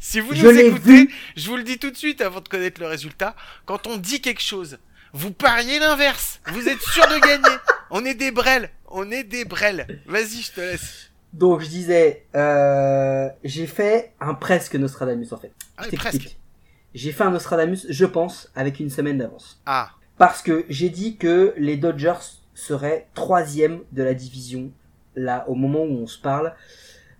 Si vous nous écoutez, je vous le dis tout de suite avant de connaître le résultat. Quand on dit quelque chose, vous pariez l'inverse. Vous êtes sûr de gagner. On est des brels. On est des brels. Vas-y, je te laisse. Donc, je disais, euh, j'ai fait un presque Nostradamus, en fait. Ah, je presque. J'ai fait un Nostradamus, je pense, avec une semaine d'avance. Ah. Parce que j'ai dit que les Dodgers seraient troisième de la division, là, au moment où on se parle.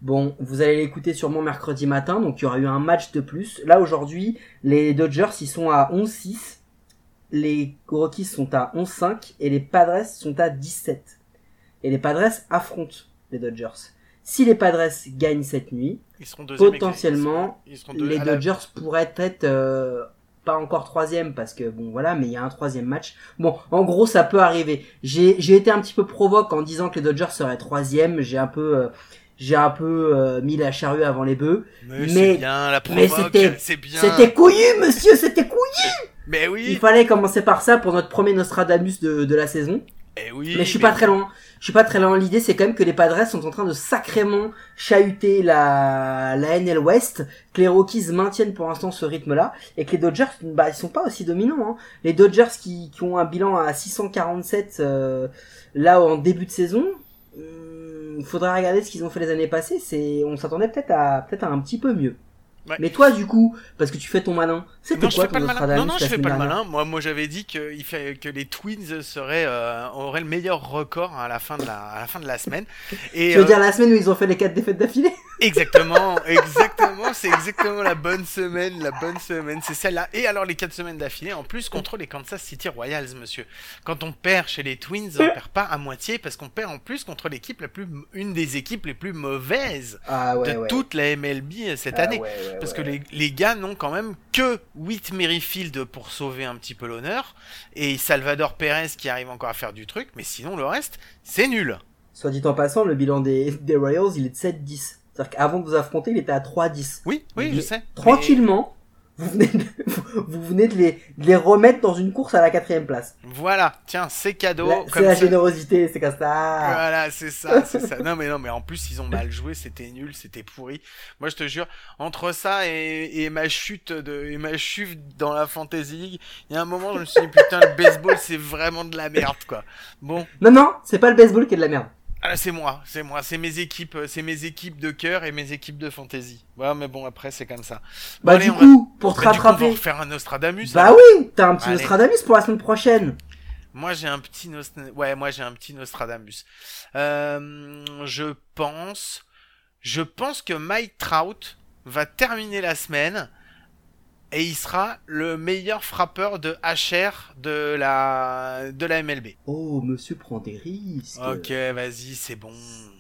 Bon, vous allez l'écouter sûrement mercredi matin, donc il y aura eu un match de plus. Là, aujourd'hui, les Dodgers, ils sont à onze six. Les Rockies sont à onze cinq et les Padres sont à dix sept. Et les Padres affrontent les Dodgers. Si les Padres gagnent cette nuit, ils seront potentiellement, ils seront, ils seront les Dodgers la... pourraient être euh, pas encore troisième parce que bon voilà, mais il y a un troisième match. Bon, en gros, ça peut arriver. J'ai, j'ai été un petit peu provoque en disant que les Dodgers seraient troisième. J'ai un peu, euh, j'ai un peu euh, mis la charrue avant les bœufs. Mais, mais, c'est bien, la provoque, mais c'était, c'est bien. C'était couillu, monsieur, c'était couillu. Mais oui. Il fallait commencer par ça pour notre premier Nostradamus de, de la saison. Eh oui. Mais je suis mais... pas très loin. Je suis pas très loin. L'idée, c'est quand même que les Padres sont en train de sacrément chahuter la, la N L West, que les Rockies maintiennent pour l'instant ce rythme-là, et que les Dodgers, bah, ils sont pas aussi dominants, hein. Les Dodgers qui, qui ont un bilan à six cent quarante-sept, euh, là, en début de saison, il hum, faudra regarder ce qu'ils ont fait les années passées. C'est, on s'attendait peut-être à, peut-être à un petit peu mieux. Ouais. Mais toi, du coup, parce que tu fais ton malin, c'est quoi ton Nostradamus? Non, non, je fais pas le malin. Moi, moi, j'avais dit que, il fait, que les Twins seraient, euh, auraient le meilleur record à la fin de la, à la fin de la semaine. Et, tu veux euh... dire la semaine où ils ont fait les quatre défaites d'affilée? Exactement, exactement. C'est exactement la bonne semaine, la bonne semaine. C'est celle-là. Et alors, les quatre semaines d'affilée, en plus, contre les Kansas City Royals, monsieur. Quand on perd chez les Twins, on perd pas à moitié parce qu'on perd en plus contre l'équipe la plus, une des équipes les plus mauvaises ah, ouais, de ouais. toute la M L B cette ah, année. Ouais, ouais. Parce que les, les gars n'ont quand même que Whit Merrifield pour sauver un petit peu l'honneur, et Salvador Perez qui arrive encore à faire du truc, mais sinon le reste, c'est nul. Soit dit en passant, le bilan des, des Royals, il est de sept dix. C'est-à-dire qu'avant de vous affronter, il était à trois dix. Oui, oui, et je sais. Tranquillement, mais... vous venez, de, vous venez de, les, de les remettre dans une course à la quatrième place. Voilà, tiens, c'est cadeau. La, comme c'est la ça. Générosité, c'est comme ça. Voilà, c'est ça, c'est ça. Non mais non, mais en plus ils ont mal joué, c'était nul, c'était pourri. Moi je te jure, entre ça et, et ma chute de, et ma chute dans la Fantasy League, il y a un moment je me suis dit putain le baseball c'est vraiment de la merde quoi. Bon. Non non, c'est pas le baseball qui est de la merde. Ah, c'est moi, c'est moi, c'est mes équipes, c'est mes équipes de cœur et mes équipes de fantasy. Ouais, mais bon, après, c'est comme ça. Bah, bon, allez, du coup, va... pour bah, te rattraper. On va faire un Nostradamus. Bah alors. Oui, t'as un petit allez. Nostradamus pour la semaine prochaine. Moi, j'ai un petit Nost... ouais, moi, j'ai un petit Nostradamus. Euh, je pense, je pense que Mike Trout va terminer la semaine et il sera le meilleur frappeur de H R de la de la M L B. Oh, monsieur prend des risques. Ok, vas-y, c'est bon.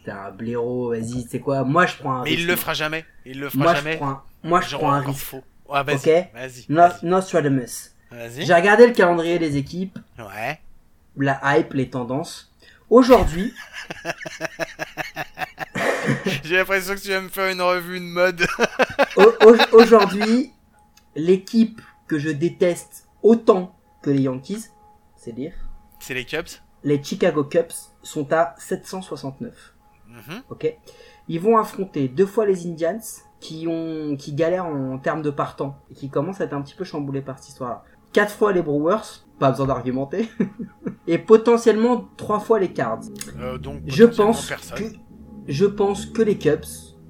T'es un blaireau, vas-y, c'est quoi? Moi, je prends un. Mais risque. Il le fera jamais. Il le fera moi, jamais. Je prends un... Moi, je Genre prends un risque. Faux. Ouais, vas-y. Ok. Vas-y. No, vas-y. Nostradamus. Vas-y. J'ai regardé le calendrier des équipes. Ouais. La hype, les tendances. Aujourd'hui. J'ai l'impression que tu vas me faire une revue de mode. au- aujourd'hui. L'équipe que je déteste autant que les Yankees, c'est dire. C'est les Cubs. Les Chicago Cubs sont à sept cent soixante-neuf. Mm-hmm. Ok. Ils vont affronter deux fois les Indians, qui ont, qui galèrent en termes de partants et qui commencent à être un petit peu chamboulés par cette histoire-là. Quatre fois les Brewers, pas besoin d'argumenter, et potentiellement trois fois les Cards. Euh, donc je pense personne. que je pense que les Cubs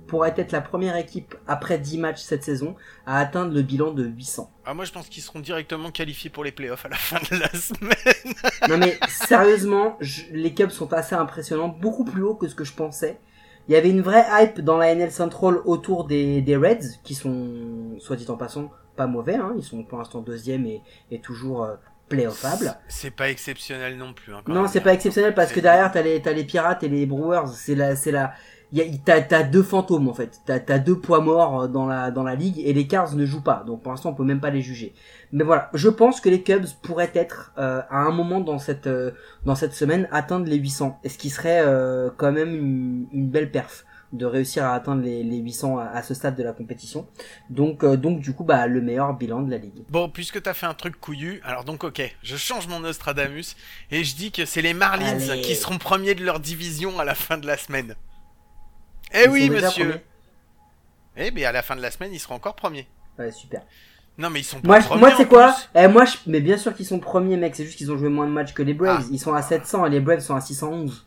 pourrait être la première équipe après dix matchs cette saison à atteindre le bilan de huit cents. Ah, moi je pense qu'ils seront directement qualifiés pour les playoffs à la fin de la semaine. Non mais sérieusement, je, les Cubs sont assez impressionnants, beaucoup plus haut que ce que je pensais. Il y avait une vraie hype dans la N L Central autour des, des Reds, qui sont, soit dit en passant, pas mauvais, hein. Ils sont pour l'instant deuxième et, et toujours... Euh, playoffable. C'est pas exceptionnel non plus. Hein, non, c'est pas exceptionnel parce c'est... que derrière t'as les t'as les Pirates et les Brewers. C'est la c'est la y a, t'as, t'as deux fantômes en fait, t'as, t'as deux poids morts dans la dans la ligue et les Cardinals ne jouent pas, donc pour l'instant on peut même pas les juger. Mais voilà, je pense que les Cubs pourraient être euh, à un moment dans cette euh, dans cette semaine atteindre les huit cents, et ce qui serait euh, quand même une, une belle perf de réussir à atteindre les, les huit cents à, à ce stade de la compétition. Donc euh, donc du coup bah le meilleur bilan de la ligue. Bon, puisque t'as fait un truc couillu, alors donc ok, je change mon Nostradamus et je dis que c'est les Marlins Allez. qui seront premiers de leur division à la fin de la semaine. Eh ils oui monsieur. Eh bien à la fin de la semaine, ils seront encore premiers. Ouais, super. Non mais ils sont pas moi, premiers. Moi c'est quoi eh, moi je... mais bien sûr qu'ils sont premiers mec, c'est juste qu'ils ont joué moins de matchs que les Braves, ah. ils sont à sept cents et les Braves sont à six cent onze.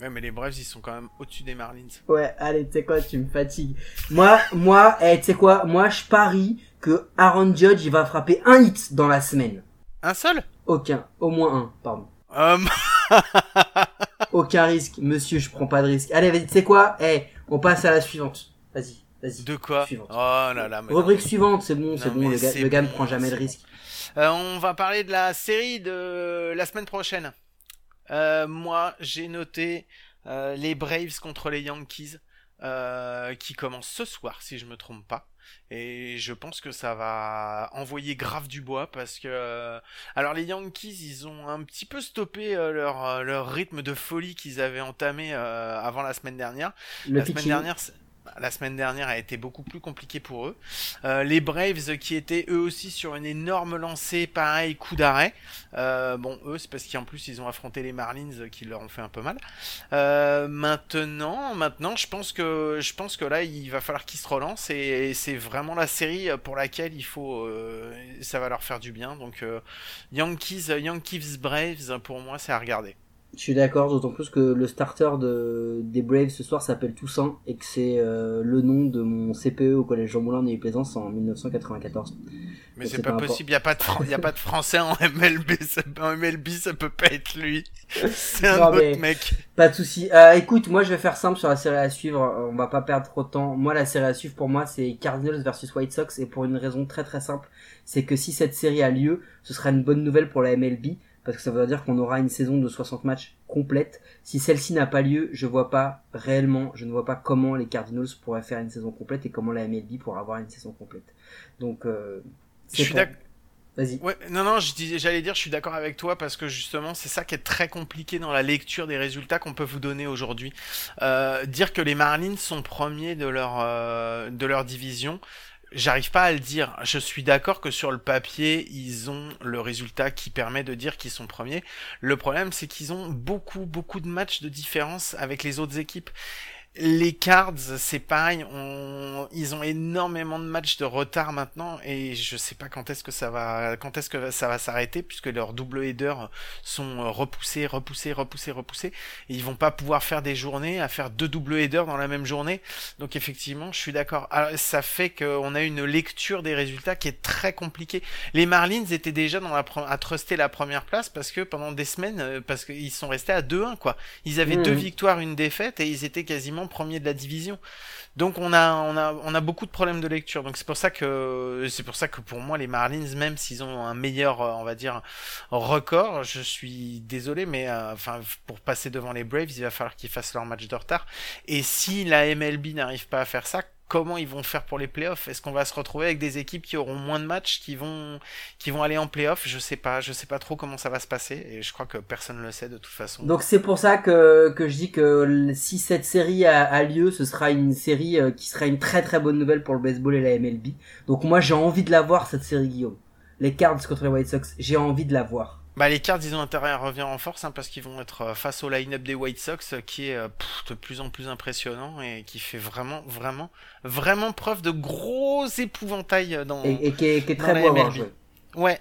Ouais, mais les Braves, ils sont quand même au-dessus des Marlins. Ouais, allez, tu sais quoi, tu me fatigues. Moi, moi, eh, tu sais quoi, moi, je parie que Aaron Judge, il va frapper un hit dans la semaine. Un seul? Aucun. Au moins un, pardon. Um... Aucun risque, monsieur, je prends pas de risque. Allez, vas-y, tu sais quoi, eh, on passe à la suivante. Vas-y, vas-y. De quoi? Suivante. Oh là là, mais... Rubrique suivante, c'est bon, non, c'est bon, le, c'est le gars ne bon, prend jamais de risque. Bon. Euh, on va parler de la série de la semaine prochaine. Euh, moi, j'ai noté euh, les Braves contre les Yankees euh, qui commencent ce soir, si je me trompe pas. Et je pense que ça va envoyer grave du bois parce que... Alors les Yankees, ils ont un petit peu stoppé euh, leur, leur rythme de folie qu'ils avaient entamé euh, avant la semaine dernière. Le la pitching. semaine dernière, c'est... La semaine dernière a été beaucoup plus compliquée pour eux. Euh, les Braves qui étaient eux aussi sur une énorme lancée, pareil, coup d'arrêt. Euh, bon, eux, c'est parce qu'en plus, ils ont affronté les Marlins qui leur ont fait un peu mal. Euh, maintenant, maintenant, je pense que je pense que là, il va falloir qu'ils se relancent et, et c'est vraiment la série pour laquelle il faut. Euh, ça va leur faire du bien. Donc, euh, Yankees, Yankees Braves, pour moi, c'est à regarder. Je suis d'accord, d'autant plus que le starter de, des Braves ce soir s'appelle Toussaint et que c'est euh, le nom de mon C P E au collège Jean Moulin de Plaisance en dix-neuf cent quatre-vingt-quatorze. Mais c'est, c'est pas possible, il n'y a, fran- a pas de français en M L B, ça, en M L B ça peut pas être lui, c'est un non, autre mec. Pas de soucis, euh, écoute, moi je vais faire simple sur la série à suivre, on va pas perdre trop de temps. Moi la série à suivre pour moi c'est Cardinals versus White Sox et pour une raison très très simple, c'est que si cette série a lieu, ce sera une bonne nouvelle pour la M L B. Parce que ça veut dire qu'on aura une saison de soixante matchs complète. Si celle-ci n'a pas lieu, je vois pas réellement, je ne vois pas comment les Cardinals pourraient faire une saison complète et comment la M L B pourra avoir une saison complète. Donc, euh, c'est je suis d'accord. Vas-y. Ouais, non, non, je dis, j'allais dire, je suis d'accord avec toi parce que justement, c'est ça qui est très compliqué dans la lecture des résultats qu'on peut vous donner aujourd'hui. Euh, dire que les Marlins sont premiers de leur, euh, de leur division. J'arrive pas à le dire. Je suis d'accord que sur le papier, ils ont le résultat qui permet de dire qu'ils sont premiers. Le problème, c'est qu'ils ont beaucoup, beaucoup de matchs de différence avec les autres équipes. Les Cards, c'est pareil. On... Ils ont énormément de matchs de retard maintenant et je sais pas quand est-ce que ça va, quand est-ce que ça va s'arrêter puisque leurs double headers sont repoussés, repoussés, repoussés, repoussés. Et ils vont pas pouvoir faire des journées à faire deux double headers dans la même journée. Donc effectivement, je suis d'accord. Alors, ça fait qu'on a une lecture des résultats qui est très compliquée. Les Marlins étaient déjà dans la pre... à truster la première place parce que pendant des semaines, parce qu'ils sont restés à deux un quoi. Ils avaient mmh. deux victoires, une défaite et ils étaient quasiment premier de la division. Donc on a on a on a beaucoup de problèmes de lecture. Donc c'est pour ça que c'est pour ça que pour moi les Marlins, même s'ils ont un meilleur on va dire record, je suis désolé mais euh, enfin pour passer devant les Braves, il va falloir qu'ils fassent leur match de retard et si la M L B n'arrive pas à faire ça, comment ils vont faire pour les playoffs? Est-ce qu'on va se retrouver avec des équipes qui auront moins de matchs, qui vont, qui vont aller en playoffs? Je sais pas, je sais pas trop comment ça va se passer et je crois que personne le sait de toute façon. Donc c'est pour ça que, que je dis que si cette série a, a lieu, ce sera une série qui sera une très très bonne nouvelle pour le baseball et la M L B. Donc moi j'ai envie de la voir cette série Guillaume. Les Cards contre les White Sox, j'ai envie de la voir. Bah les Cards ils ont intérêt à revenir en force hein, parce qu'ils vont être face au line-up des White Sox qui est pff, de plus en plus impressionnant et qui fait vraiment vraiment vraiment preuve de gros épouvantail dans et, et qui est, qui est très beau à jouer. Ouais.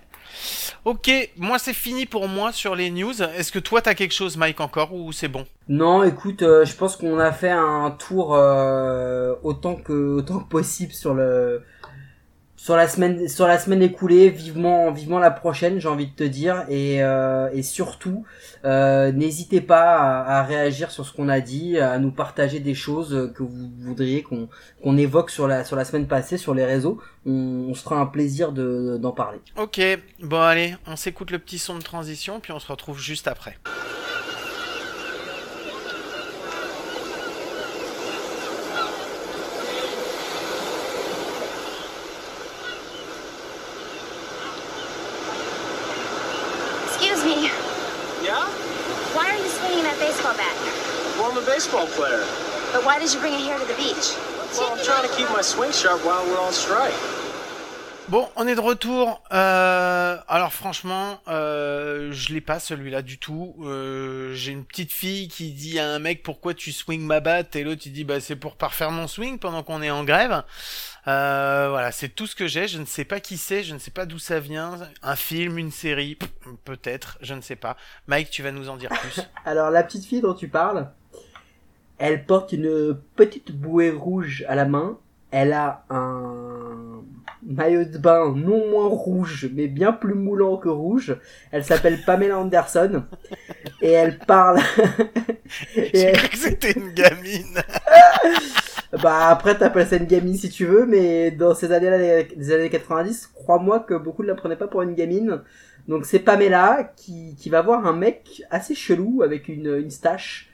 Ok, moi c'est fini pour moi sur les news. Est-ce que toi t'as quelque chose Mike encore ou c'est bon? Non, écoute, euh, je pense qu'on a fait un tour euh, autant que autant que possible sur le Sur la semaine, sur la semaine écoulée, vivement, vivement la prochaine, j'ai envie de te dire, et, euh, et surtout, euh, n'hésitez pas à, à réagir sur ce qu'on a dit, à nous partager des choses que vous voudriez qu'on, qu'on évoque sur la, sur la semaine passée, sur les réseaux. On, on se fera un plaisir de, d'en parler. Ok, bon allez, on s'écoute le petit son de transition, puis on se retrouve juste après. baseball player. But why did you bring it here to the beach? Well, I'm trying to keep my swing sharp while we're on strike. Bon, on est de retour. Euh, alors franchement, euh, je l'ai pas celui-là du tout. Euh, j'ai une petite fille qui dit à un mec pourquoi tu swings ma batte et l'autre il dit bah c'est pour parfaire mon swing pendant qu'on est en grève. Euh, voilà, c'est tout ce que j'ai. Je ne sais pas qui c'est, je ne sais pas d'où ça vient. Un film, une série, peut-être, je ne sais pas. Mike, tu vas nous en dire plus. Alors la petite fille dont tu parles, elle porte une petite bouée rouge à la main. Elle a un maillot de bain non moins rouge, mais bien plus moulant que rouge. Elle s'appelle Pamela Anderson. Et elle parle... et J'ai elle... cru que c'était une gamine. Bah après, t'appelles ça une gamine si tu veux, mais dans ces années-là, des années quatre-vingt-dix, crois-moi que beaucoup ne la prenaient pas pour une gamine. Donc c'est Pamela qui, qui va voir un mec assez chelou avec une, une stache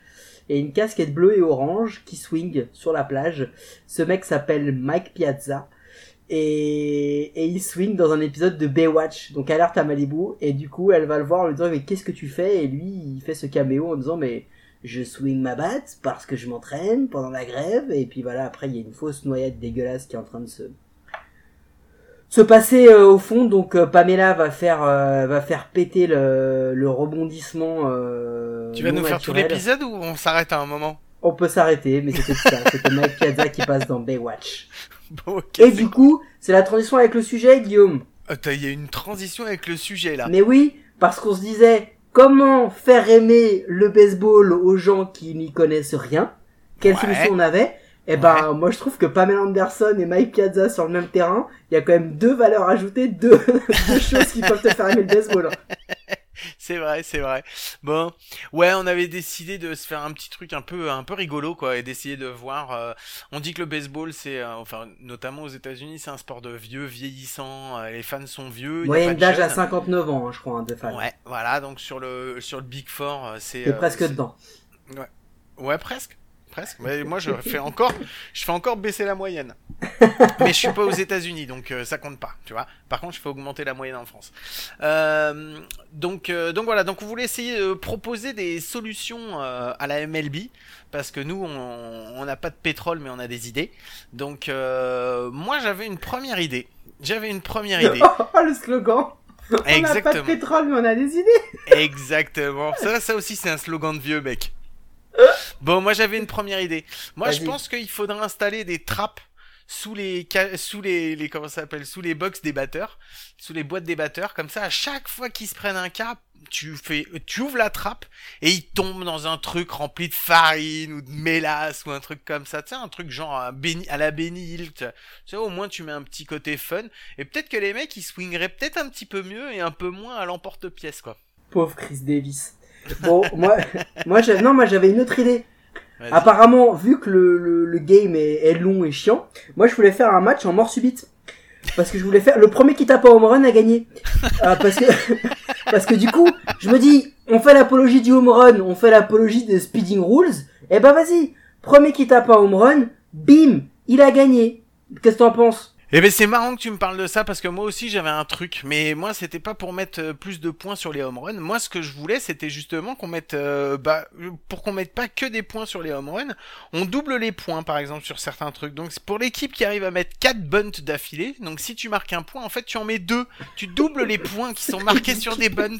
et une casquette bleue et orange qui swing sur la plage. Ce mec s'appelle Mike Piazza et, et il swing dans un épisode de Baywatch, donc alerte à Malibu, et du coup elle va le voir en lui disant mais qu'est-ce que tu fais, et lui il fait ce caméo en disant mais je swing ma batte parce que je m'entraîne pendant la grève, et puis voilà, après il y a une fausse noyade dégueulasse qui est en train de se se passer euh, au fond. Donc euh, Pamela va faire euh, va faire péter le, le rebondissement euh, tu vas nous naturel. Faire tout l'épisode ou on s'arrête à un moment? On peut s'arrêter, mais c'était ça, c'était Mike Piazza qui passe dans Baywatch. Bon, okay, et du coup, c'est la transition avec le sujet, Guillaume. Attends, il y a une transition avec le sujet là. Mais oui, parce qu'on se disait comment faire aimer le baseball aux gens qui n'y connaissent rien. Quelle ouais. solution on avait? Eh ben, ouais. moi je trouve que Pamela Anderson et Mike Piazza sur le même terrain, il y a quand même deux valeurs ajoutées, deux, deux choses qui peuvent te faire aimer le baseball. C'est vrai, c'est vrai. Bon, ouais, on avait décidé de se faire un petit truc un peu, un peu rigolo, quoi, et d'essayer de voir. Euh, on dit que le baseball, c'est, euh, enfin, notamment aux États-Unis, c'est un sport de vieux, vieillissant. Euh, les fans sont vieux. Moyenne d'âge à cinquante-neuf ans, hein, je crois, hein, de fans. Ouais, voilà. Donc sur le, sur le Big Four, euh, c'est. T'es euh, presque c'est... dedans. Ouais, ouais, presque. Presque. Mais moi, je fais encore, je fais encore baisser la moyenne. Mais je suis pas aux États-Unis, donc euh, ça compte pas, tu vois. Par contre, je fais augmenter la moyenne en France. Euh, donc, euh, donc voilà. Donc, on voulait essayer de proposer des solutions euh, à la M L B parce que nous, on n'a pas de pétrole, mais on a des idées. Donc, euh, moi, j'avais une première idée. J'avais une première idée. Le slogan. Exactement. On n'a pas de pétrole, mais on a des idées. Exactement. Ça, ça aussi, c'est un slogan de vieux mec. Bon, moi j'avais une première idée. Moi, Vas-y. je pense qu'il faudrait installer des trappes sous les sous les, les comment ça s'appelle, sous les box des batteurs, sous les boîtes des batteurs. Comme ça, à chaque fois qu'ils se prennent un cap, tu fais, tu ouvres la trappe et ils tombent dans un truc rempli de farine ou de mélasse ou un truc comme ça. Tu sais, un truc genre à, Benny, à la Benny Hill. Tu sais, au moins tu mets un petit côté fun et peut-être que les mecs ils swingeraient peut-être un petit peu mieux et un peu moins à l'emporte-pièce, quoi. Pauvre Chris Davis. Bon, moi, moi, j'avais, non, moi, j'avais une autre idée. Vas-y. Apparemment, vu que le, le, le game est, est long et chiant, moi, je voulais faire un match en mort subite. Parce que je voulais faire, le premier qui tape au home run a gagné. Euh, parce que, parce que du coup, je me dis, on fait l'apologie du home run, on fait l'apologie des speeding rules. Eh ben, vas-y. Premier qui tape un home run, bim, il a gagné. Qu'est-ce que t'en penses? Eh ben c'est marrant que tu me parles de ça parce que moi aussi j'avais un truc, mais moi c'était pas pour mettre plus de points sur les home runs. Moi ce que je voulais c'était justement qu'on mette euh, bah pour qu'on mette pas que des points sur les home runs, on double les points par exemple sur certains trucs. Donc c'est pour l'équipe qui arrive à mettre quatre bunts d'affilée. Donc si tu marques un point, en fait tu en mets deux. Tu doubles les points qui sont marqués sur des bunts.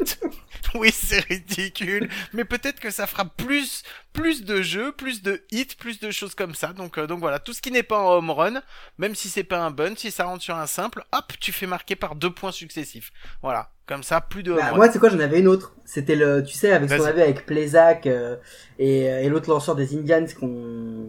Oui, c'est ridicule, mais peut-être que ça fera plus plus de jeux, plus de hits, plus de choses comme ça. Donc euh, donc voilà, tout ce qui n'est pas un home run, même si c'est pas un bunt, si ça rentre sur un simple, hop, tu fais marquer par deux points successifs. Voilà, comme ça, plus de home bah, run. Moi, c'est quoi, j'en avais une autre. C'était le, tu sais, avec ce qu'on avait avec Plesac euh, et, et l'autre lanceur des Indians qu'on,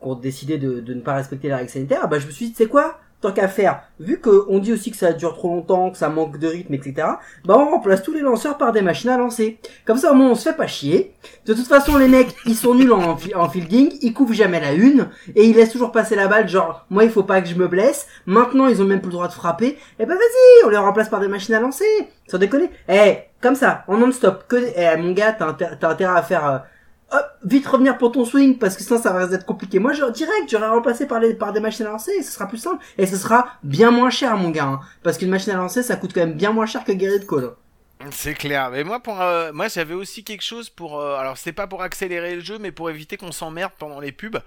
qu'on décidait de, de ne pas respecter les règles sanitaires. Bah, je me suis dit, tu sais quoi, tant qu'à faire, vu qu'on dit aussi que ça dure trop longtemps, que ça manque de rythme, et cetera, bah, on remplace tous les lanceurs par des machines à lancer. Comme ça, au moins, on se fait pas chier. De toute façon, les mecs, ils sont nuls en, en fielding, ils couvrent jamais la une, et ils laissent toujours passer la balle, genre, moi, il faut pas que je me blesse. Maintenant, ils ont même plus le droit de frapper. Eh ben, vas-y, on les remplace par des machines à lancer. Sans déconner. Eh, comme ça, en non-stop. Que, eh, mon gars, t'as, intér- t'as intérêt à faire, euh, hop, vite revenir pour ton swing, parce que sinon ça va être compliqué. Moi, je, direct, j'aurais remplacé par les, par des machines à lancer, et ce sera plus simple. Et ce sera bien moins cher, mon gars, hein, parce qu'une machine à lancer, ça coûte quand même bien moins cher que Gerrit Cole. C'est clair. Mais moi, pour, euh, moi, j'avais aussi quelque chose pour. Euh, alors, c'est pas pour accélérer le jeu, mais pour éviter qu'on s'emmerde pendant les pubs,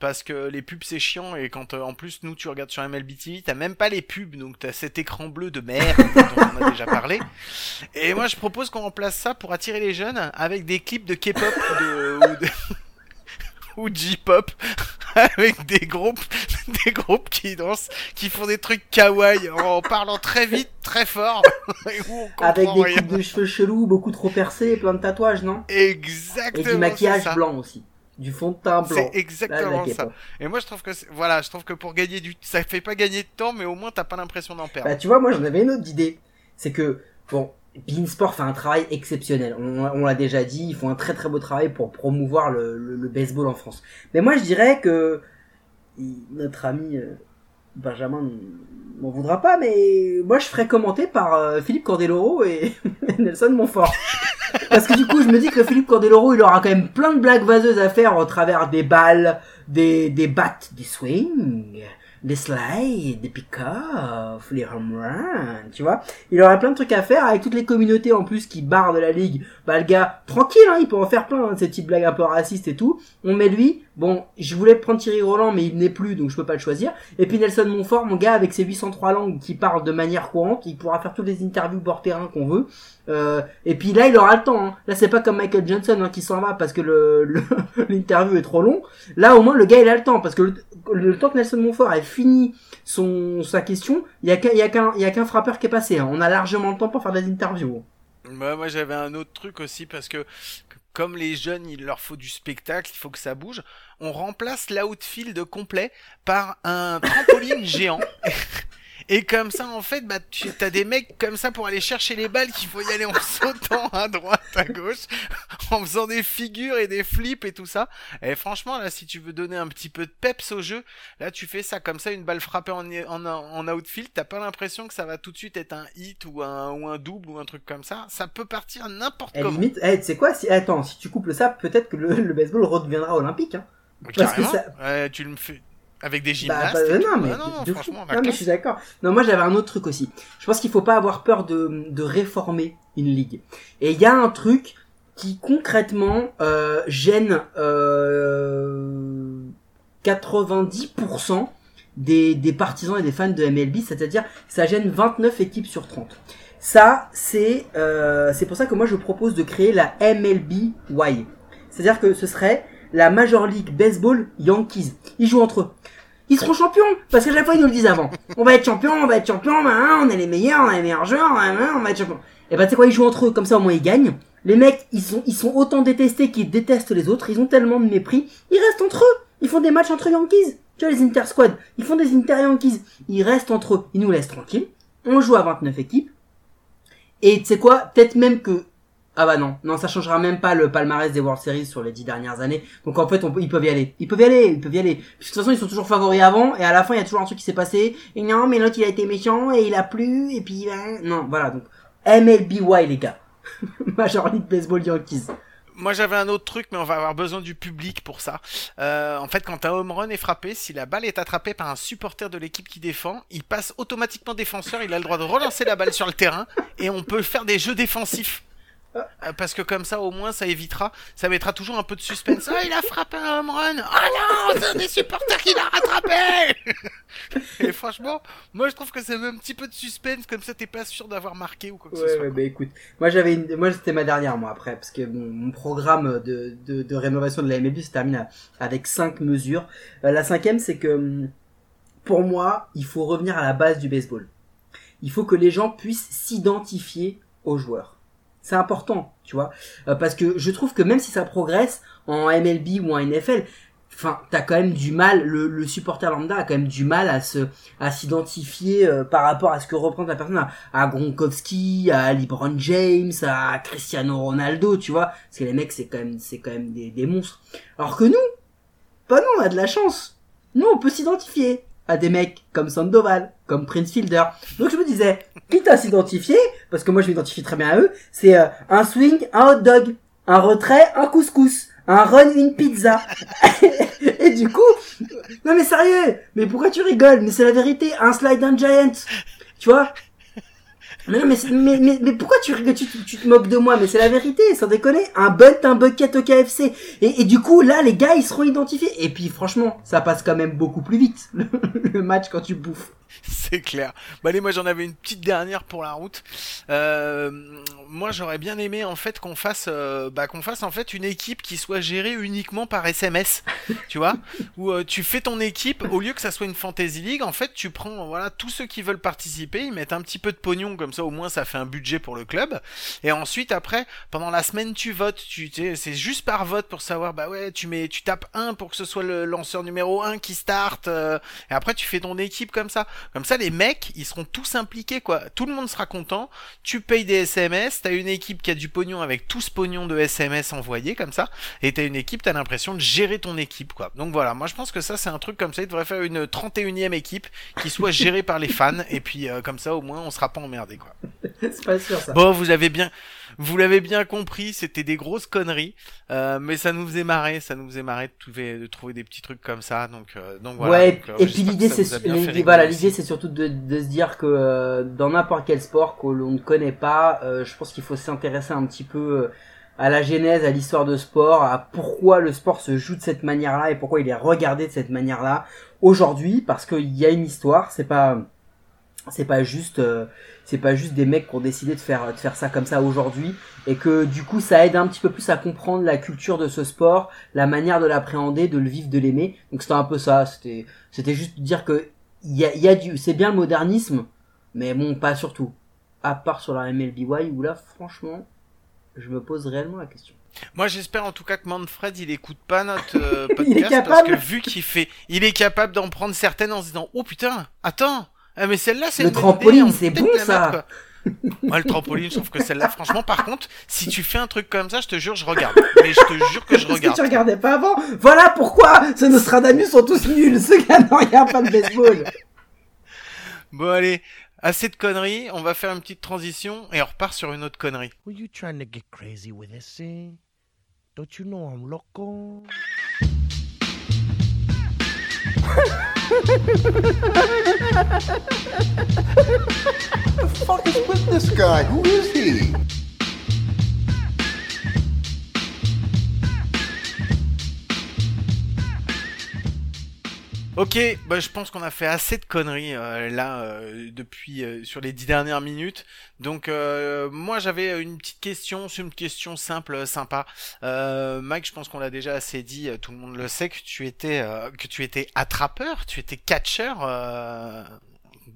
parce que les pubs c'est chiant et quand euh, en plus nous, tu regardes sur M L B T V, t'as même pas les pubs, donc t'as cet écran bleu de merde dont on a déjà parlé. Et moi, je propose qu'on remplace ça pour attirer les jeunes avec des clips de K-pop de, ou, de, ou J-pop avec des groupes, des groupes qui dansent, qui font des trucs kawaii en parlant très vite, très fort. Et où on avec des rien. Coupes de cheveux chelous, beaucoup trop percés, plein de tatouages, non ? Exactement. Et du maquillage blanc aussi. Du fond de teint blanc. C'est exactement là, ça. Et moi, je trouve que c'est... voilà, je trouve que pour gagner du, ça fait pas gagner de temps, mais au moins t'as pas l'impression d'en perdre. Bah tu vois, moi j'en avais une autre idée, c'est que bon, Beansport fait un travail exceptionnel. On, on l'a déjà dit, ils font un très très beau travail pour promouvoir le, le, le baseball en France. Mais moi, je dirais que notre ami Benjamin m'en voudra pas, mais moi je ferais commenter par Philippe Candeloro et Nelson Montfort. Parce que du coup, je me dis que Philippe Candeloro, il aura quand même plein de blagues vaseuses à faire au travers des balles, des, des battes, des swings, des slides, des pick-offs, les home runs, tu vois. Il aurait plein de trucs à faire avec toutes les communautés en plus qui barrent de la ligue. Bah le gars, tranquille, hein, il peut en faire plein, hein, ces petites blagues un peu racistes et tout. On met lui, bon, je voulais prendre Thierry Roland, mais il n'est plus, donc je peux pas le choisir. Et puis Nelson Montfort, mon gars, avec ses huit cent trois langues qui parle de manière courante, il pourra faire toutes les interviews bord terrain qu'on veut. Euh, et puis là, il aura le temps, hein. Là, c'est pas comme Michael Johnson, hein, qui s'en va parce que le, le l'interview est trop long. Là, au moins, le gars, il a le temps, parce que le, le temps que Nelson Montfort ait fini son, sa question, il y a qu'un, il y a qu'un, il y a qu'un frappeur qui est passé, hein. On a largement le temps pour faire des interviews. Bah, moi, j'avais un autre truc aussi, parce que, comme les jeunes, il leur faut du spectacle, il faut que ça bouge. On remplace l'outfield complet par un trampoline géant. Et comme ça, en fait, bah, tu, t'as des mecs comme ça pour aller chercher les balles qu'il faut y aller en sautant à droite, à gauche, en faisant des figures et des flips et tout ça. Et franchement, là, si tu veux donner un petit peu de peps au jeu, là, tu fais ça comme ça, une balle frappée en, en, en outfield, t'as pas l'impression que ça va tout de suite être un hit ou un, ou un double ou un truc comme ça. Ça peut partir n'importe comment. Limite, hey, tu sais quoi, si, attends, si tu couples ça, peut-être que le, le baseball redeviendra olympique, hein. Parce que ça... ouais, tu le fais. Avec des gymnastes. Bah, bah, non, mais, ah, non, non, franchement, non, mais je suis d'accord. Non, moi, j'avais un autre truc aussi. Je pense qu'il faut pas avoir peur de, de réformer une ligue. Et il y a un truc qui, concrètement, euh, gêne, euh, quatre-vingt-dix pour cent des, des partisans et des fans de M L B, c'est-à-dire, ça gêne vingt-neuf équipes sur trente. Ça, c'est, euh, c'est pour ça que moi, je propose de créer la M L B Y. C'est-à-dire que ce serait la Major League Baseball Yankees. Ils jouent entre eux. Ils seront champions, parce qu'à chaque fois, ils nous le disent avant. On va être champions, on va être champions, ben, on est les meilleurs, on est les meilleurs joueurs, ben, on va être champions. Et ben, tu sais quoi, ils jouent entre eux, comme ça, au moins, ils gagnent. Les mecs, ils sont, ils sont autant détestés qu'ils détestent les autres, ils ont tellement de mépris, ils restent entre eux. Ils font des matchs entre Yankees. Tu vois, les inter-squads, ils font des inter-Yankees. Ils restent entre eux, ils nous laissent tranquilles. On joue à vingt-neuf équipes. Et tu sais quoi, peut-être même que Ah bah non, non ça changera même pas le palmarès des World Series sur les dix dernières années. Donc en fait, on, ils peuvent y aller, ils peuvent y aller, ils peuvent y aller. Parce que de toute façon, ils sont toujours favoris avant, et à la fin, il y a toujours un truc qui s'est passé. Et non, mais l'autre, il a été méchant, et il a plu, et puis... Hein. Non, voilà, donc M L B Y, les gars. Major League Baseball Yankees. Moi, j'avais un autre truc, mais on va avoir besoin du public pour ça. Euh, en fait, quand un home run est frappé, si la balle est attrapée par un supporter de l'équipe qui défend, il passe automatiquement défenseur, il a le droit de relancer la balle sur le terrain, et on peut faire des jeux défensifs. Parce que comme ça, au moins, ça évitera, ça mettra toujours un peu de suspense. Ah, oh, il a frappé un home run. Oh non, c'est un des supporters qui l'a rattrapé. Et franchement, moi, je trouve que ça met un petit peu de suspense. Comme ça, t'es pas sûr d'avoir marqué ou quoi que ouais, ce soit. Ouais, bah écoute, moi, j'avais, une... moi, c'était ma dernière, moi, après, parce que bon, mon programme de, de de rénovation de la M L B se termine avec cinq mesures. La cinquième, c'est que pour moi, il faut revenir à la base du baseball. Il faut que les gens puissent s'identifier aux joueurs. C'est important, tu vois, euh, parce que je trouve que même si ça progresse en M L B ou en N F L, enfin, t'as quand même du mal. Le, le supporter lambda a quand même du mal à se, à s'identifier euh, par rapport à ce que représente la personne, à, à Gronkowski, à LeBron James, à Cristiano Ronaldo, tu vois, parce que les mecs c'est quand même, c'est quand même des, des monstres. Alors que nous, bah non, on a de la chance. Nous, on peut s'identifier à des mecs comme Sandoval, comme Prince Fielder. Donc je me disais, quitte à s'identifier, parce que moi je m'identifie très bien à eux, c'est euh, un swing, un hot dog, un retrait, un couscous, un run, une pizza. Et du coup, non mais sérieux, mais pourquoi tu rigoles ? Mais c'est la vérité, un slide, un giant, tu vois ? Mais non, mais, mais, mais, mais pourquoi tu, tu, tu, tu te moques de moi? Mais c'est la vérité, sans déconner. Un bunt, un bucket au K F C. Et, et du coup, là, les gars, ils seront identifiés. Et puis, franchement, ça passe quand même beaucoup plus vite, le, le match, quand tu bouffes. C'est clair. Bah, allez, moi, j'en avais une petite dernière pour la route. Euh, moi, j'aurais bien aimé, en fait, qu'on fasse, euh, bah, qu'on fasse, en fait, une équipe qui soit gérée uniquement par S M S. Tu vois? Où euh, tu fais ton équipe, au lieu que ça soit une Fantasy League, en fait, tu prends, voilà, tous ceux qui veulent participer, ils mettent un petit peu de pognon, comme ça au moins ça fait un budget pour le club, et ensuite après pendant la semaine tu votes, tu c'est juste par vote pour savoir, bah ouais, tu mets tu tapes un pour que ce soit le lanceur numéro un qui start, euh, et après tu fais ton équipe comme ça comme ça les mecs ils seront tous impliqués, quoi, tout le monde sera content, tu payes des S M S, t'as une équipe qui a du pognon avec tout ce pognon de S M S envoyé comme ça, et t'as une équipe, t'as l'impression de gérer ton équipe, quoi. Donc voilà, moi je pense que ça c'est un truc comme ça, il devrait faire une trente et unième équipe qui soit gérée par les fans, et puis euh, comme ça au moins on sera pas emmerdé, quoi. C'est pas sûr, ça. Bon, vous avez bien, vous l'avez bien compris, c'était des grosses conneries, euh, mais ça nous faisait marrer, ça nous faisait marrer de trouver, de trouver des petits trucs comme ça, donc, euh, donc voilà. Ouais, donc, euh, et puis l'idée, c'est, l'idée, voilà, l'idée, c'est surtout de, de se dire que, euh, dans n'importe quel sport que l'on ne connaît pas, euh, je pense qu'il faut s'intéresser un petit peu à la genèse, à l'histoire de sport, à pourquoi le sport se joue de cette manière-là et pourquoi il est regardé de cette manière-là aujourd'hui, parce qu'il y a une histoire, c'est pas, c'est pas juste, euh, c'est pas juste des mecs qui ont décidé de faire de faire ça comme ça aujourd'hui, et que du coup ça aide un petit peu plus à comprendre la culture de ce sport, la manière de l'appréhender, de le vivre, de l'aimer. Donc c'était un peu ça, c'était c'était juste dire que il y a il y a du, c'est bien le modernisme, mais bon, pas surtout, à part sur la M L B Y où là franchement je me pose réellement la question. Moi, j'espère en tout cas que Manfred, il écoute pas notre euh, podcast, parce que vu qu'il fait, il est capable d'en prendre certaines en se disant, oh putain, attends, ah, mais celle-là, c'est le une trampoline, idée, c'est bon, ça. Moi, ouais, le trampoline, je trouve que celle-là, franchement, par contre, si tu fais un truc comme ça, je te jure, je regarde. Mais je te jure que je regarde. Parce que tu regardais pas avant. Voilà pourquoi ces Nostradamus sont tous nuls, ceux qui n'en regardent pas de baseball. Bon, allez, assez de conneries, on va faire une petite transition et on repart sur une autre connerie. Were you trying to get crazy with this thing? Don't you know I'm loco? The fuck is with this guy? Who is he? Ok, bah je pense qu'on a fait assez de conneries euh, là euh, depuis euh, sur les dix dernières minutes. Donc euh, moi j'avais une petite question, c'est une question simple, sympa. Euh, Mike, je pense qu'on l'a déjà assez dit, tout le monde le sait que tu étais euh, que tu étais attrapeur, tu étais catcheur euh,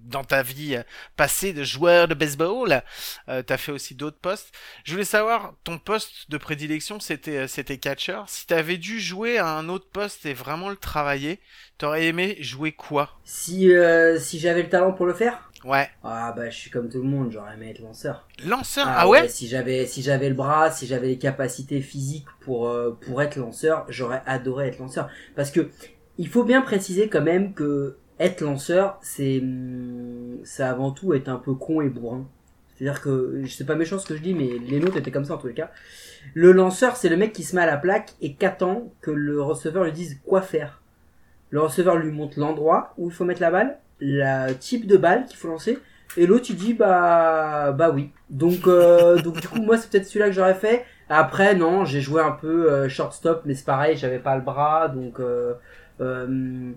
dans ta vie passée de joueur de baseball. Euh, t'as fait aussi d'autres postes. Je voulais savoir, ton poste de prédilection c'était c'était catcheur. Si t'avais dû jouer à un autre poste et vraiment le travailler, t'aurais aimé jouer quoi? Si euh, si j'avais le talent pour le faire? Ouais. Ah bah je suis comme tout le monde, j'aurais aimé être lanceur. Lanceur? Ah, ah ouais, ouais. Si j'avais si j'avais le bras, si j'avais les capacités physiques pour euh, pour être lanceur, j'aurais adoré être lanceur, parce que il faut bien préciser quand même que être lanceur, c'est c'est avant tout être un peu con et bourrin. C'est-à-dire que, je sais pas méchant ce que je dis, mais les nôtres étaient comme ça en tous les cas. Le lanceur, c'est le mec qui se met à la plaque et qu'attend que le receveur lui dise quoi faire. Le receveur lui montre l'endroit où il faut mettre la balle, le type de balle qu'il faut lancer, et l'autre il dit bah bah oui. Donc euh, donc du coup moi c'est peut-être celui-là que j'aurais fait. Après non, j'ai joué un peu euh, shortstop, mais c'est pareil, j'avais pas le bras, donc euh, euh,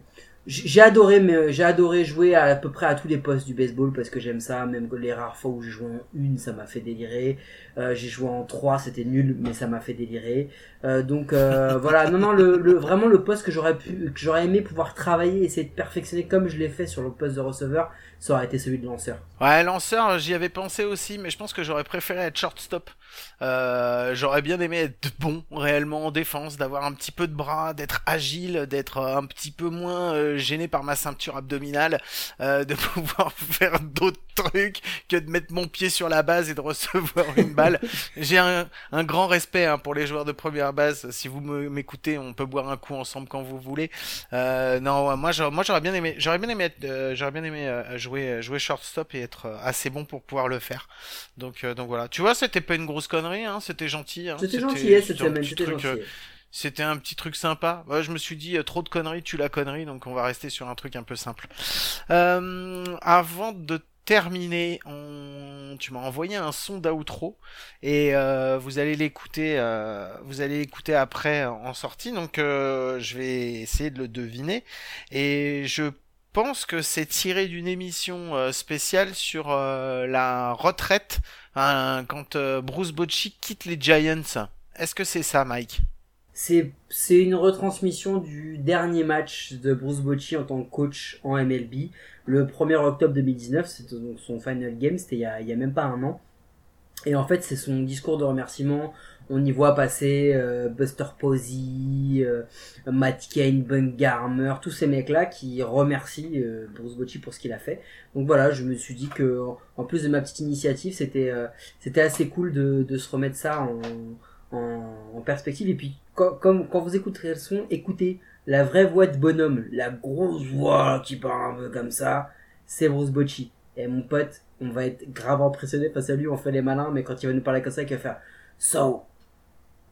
j'ai adoré mais j'ai adoré jouer à, à peu près à tous les postes du baseball, parce que j'aime ça. Même les rares fois où j'ai joué en une, ça m'a fait délirer. Euh, j'ai joué en trois, c'était nul, mais ça m'a fait délirer. Euh, donc euh, voilà, non non, le, le vraiment le poste que j'aurais pu, que j'aurais aimé pouvoir travailler, essayer de perfectionner comme je l'ai fait sur le poste de receveur, ça aurait été celui de lanceur. Ouais, lanceur, j'y avais pensé aussi, mais je pense que j'aurais préféré être shortstop. Euh, j'aurais bien aimé être bon réellement en défense, d'avoir un petit peu de bras, d'être agile, d'être un petit peu moins euh, gêné par ma ceinture abdominale, euh, de pouvoir faire d'autres trucs que de mettre mon pied sur la base et de recevoir une balle. J'ai un, un grand respect hein, pour les joueurs de première base. Si vous m'écoutez, on peut boire un coup ensemble quand vous voulez. Euh, non, moi, j'aurais, moi j'aurais bien aimé, j'aurais bien aimé, être, euh, j'aurais bien aimé euh, jouer, jouer shortstop et être euh, assez bon pour pouvoir le faire. Donc, euh, donc voilà. Tu vois, c'était pas une grosse connerie, hein, c'était gentil. Hein, c'était, c'était gentil, c'était, c'était même, c'était truc, gentil. Euh, C'était un petit truc sympa. Ouais, je me suis dit, trop de conneries tue la connerie, donc on va rester sur un truc un peu simple. Euh, avant de terminé, on... tu m'as envoyé un son d'outro et euh, vous allez l'écouter, euh, vous allez l'écouter après en sortie. Donc euh, je vais essayer de le deviner et je pense que c'est tiré d'une émission spéciale sur euh, la retraite hein, quand euh, Bruce Bochy quitte les Giants. Est-ce que c'est ça, Mike ? C'est, c'est une retransmission du dernier match de Bruce Bochy en tant que coach en M L B, le premier octobre deux mille dix-neuf, c'était donc son final game, c'était il y a, il y a même pas un an. Et en fait, c'est son discours de remerciement, on y voit passer euh, Buster Posey, euh, Matt Cain, Bumgarner, tous ces mecs-là qui remercient euh, Bruce Bochy pour ce qu'il a fait. Donc voilà, je me suis dit que en plus de ma petite initiative, c'était euh, c'était assez cool de de se remettre ça en en perspective. Et puis comme quand vous écouterez le son, écoutez la vraie voix de bonhomme, la grosse voix qui parle un peu comme ça, c'est Bruce Bochy. Et mon pote, on va être grave impressionné face à lui, on fait les malins, mais quand il va nous parler comme ça, il va faire so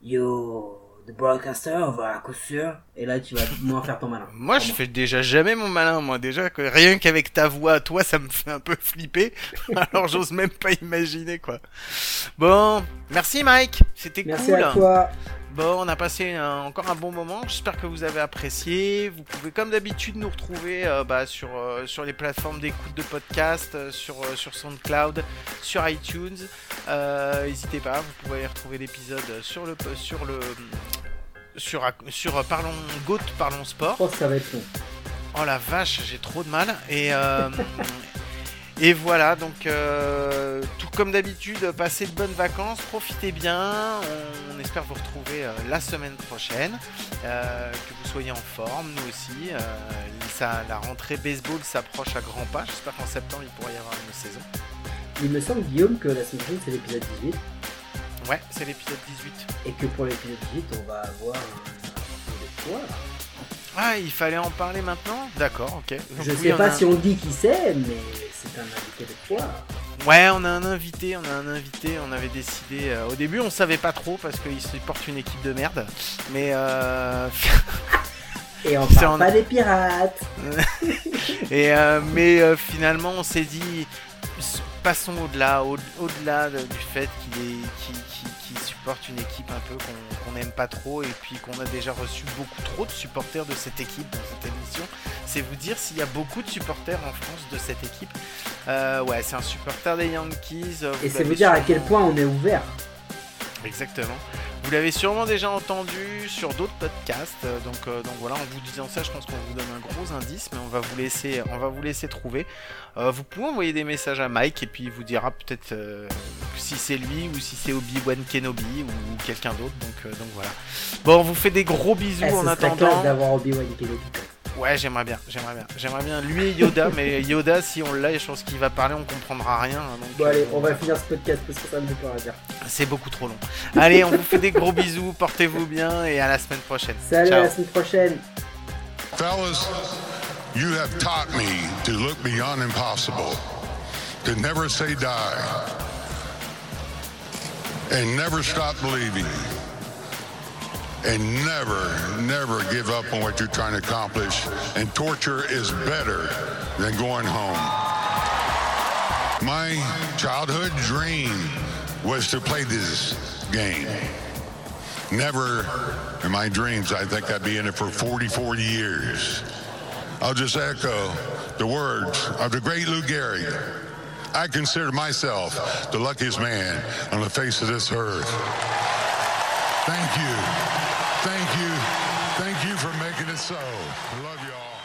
you the broadcaster of À Coup Sûr, et là tu vas moins faire ton malin. Moi je fais déjà jamais mon malin, moi déjà que rien qu'avec ta voix, toi ça me fait un peu flipper, alors j'ose même pas imaginer quoi. Bon, merci Mike, c'était merci cool. Merci à toi. Bon, on a passé un, encore un bon moment, j'espère que vous avez apprécié. Vous pouvez comme d'habitude nous retrouver euh, bah, sur, euh, sur les plateformes d'écoute de podcast, euh, sur, euh, sur SoundCloud, sur iTunes. Euh, n'hésitez pas, vous pouvez retrouver l'épisode sur le... sur le sur, sur Parlons Goat, Parlons Sport. Je pense que ça va être long. Oh la vache, j'ai trop de mal. Et... Euh, Et voilà, donc euh, tout comme d'habitude, passez de bonnes vacances, profitez bien, on, on espère vous retrouver euh, la semaine prochaine, euh, que vous soyez en forme, nous aussi, euh, ça, la rentrée baseball s'approche à grands pas, j'espère qu'en septembre il pourrait y avoir une saison. Il me semble, Guillaume, que la saison c'est l'épisode dix-huit. Ouais, c'est l'épisode dix-huit. Et que pour l'épisode dix-huit, on va avoir un tour de poids. Ah, il fallait en parler maintenant ? D'accord, ok. Donc, je sais oui, pas a... si on dit qui c'est, mais c'est un invité de toi. Ouais, on a un invité, on a un invité, on avait décidé... Euh, au début, on savait pas trop, parce qu'il supporte une équipe de merde, mais... Euh... Et on parle en... pas des pirates. Et euh, mais euh, finalement, on s'est dit, passons au-delà, au- au-delà de, du fait qu'il est... Qu'il, qu'il... supporte une équipe un peu qu'on n'aime pas trop et puis qu'on a déjà reçu beaucoup trop de supporters de cette équipe dans cette émission. C'est vous dire s'il y a beaucoup de supporters en France de cette équipe. Euh, ouais, c'est un supporter des Yankees. Et c'est vous dire sûrement... à quel point on est ouvert. Exactement. Vous l'avez sûrement déjà entendu sur d'autres podcasts. Donc, euh, donc voilà, en vous disant ça, je pense qu'on vous donne un gros indice, mais on va vous laisser, on va vous laisser trouver. Euh, vous pouvez envoyer des messages à Mike et puis il vous dira peut-être euh, si c'est lui ou si c'est Obi-Wan Kenobi ou, ou quelqu'un d'autre. Donc, euh, donc voilà. Bon, on vous fait des gros bisous eh, en attendant. C'est clair d'avoir Obi-Wan Kenobi. Ouais, j'aimerais bien, j'aimerais bien, j'aimerais bien lui et Yoda, mais Yoda, si on l'a, je pense qu'il va parler, on comprendra rien. Hein, donc, bon allez, on va finir ce podcast parce que ça ne veut pas dire. C'est beaucoup trop long. Allez, on vous fait des gros bisous, portez-vous bien et à la semaine prochaine. Salut, ciao. À la semaine prochaine. Fellas, you have taught me to look beyond impossible, to never say die, and never stop believing. And never, never give up on what you're trying to accomplish. And torture is better than going home. My childhood dream was to play this game. Never in my dreams, I think I'd be in it for forty-four years. I'll just echo the words of the great Lou Gehrig. I consider myself the luckiest man on the face of this earth. Thank you. Thank you. Thank you for making it so. I love y'all.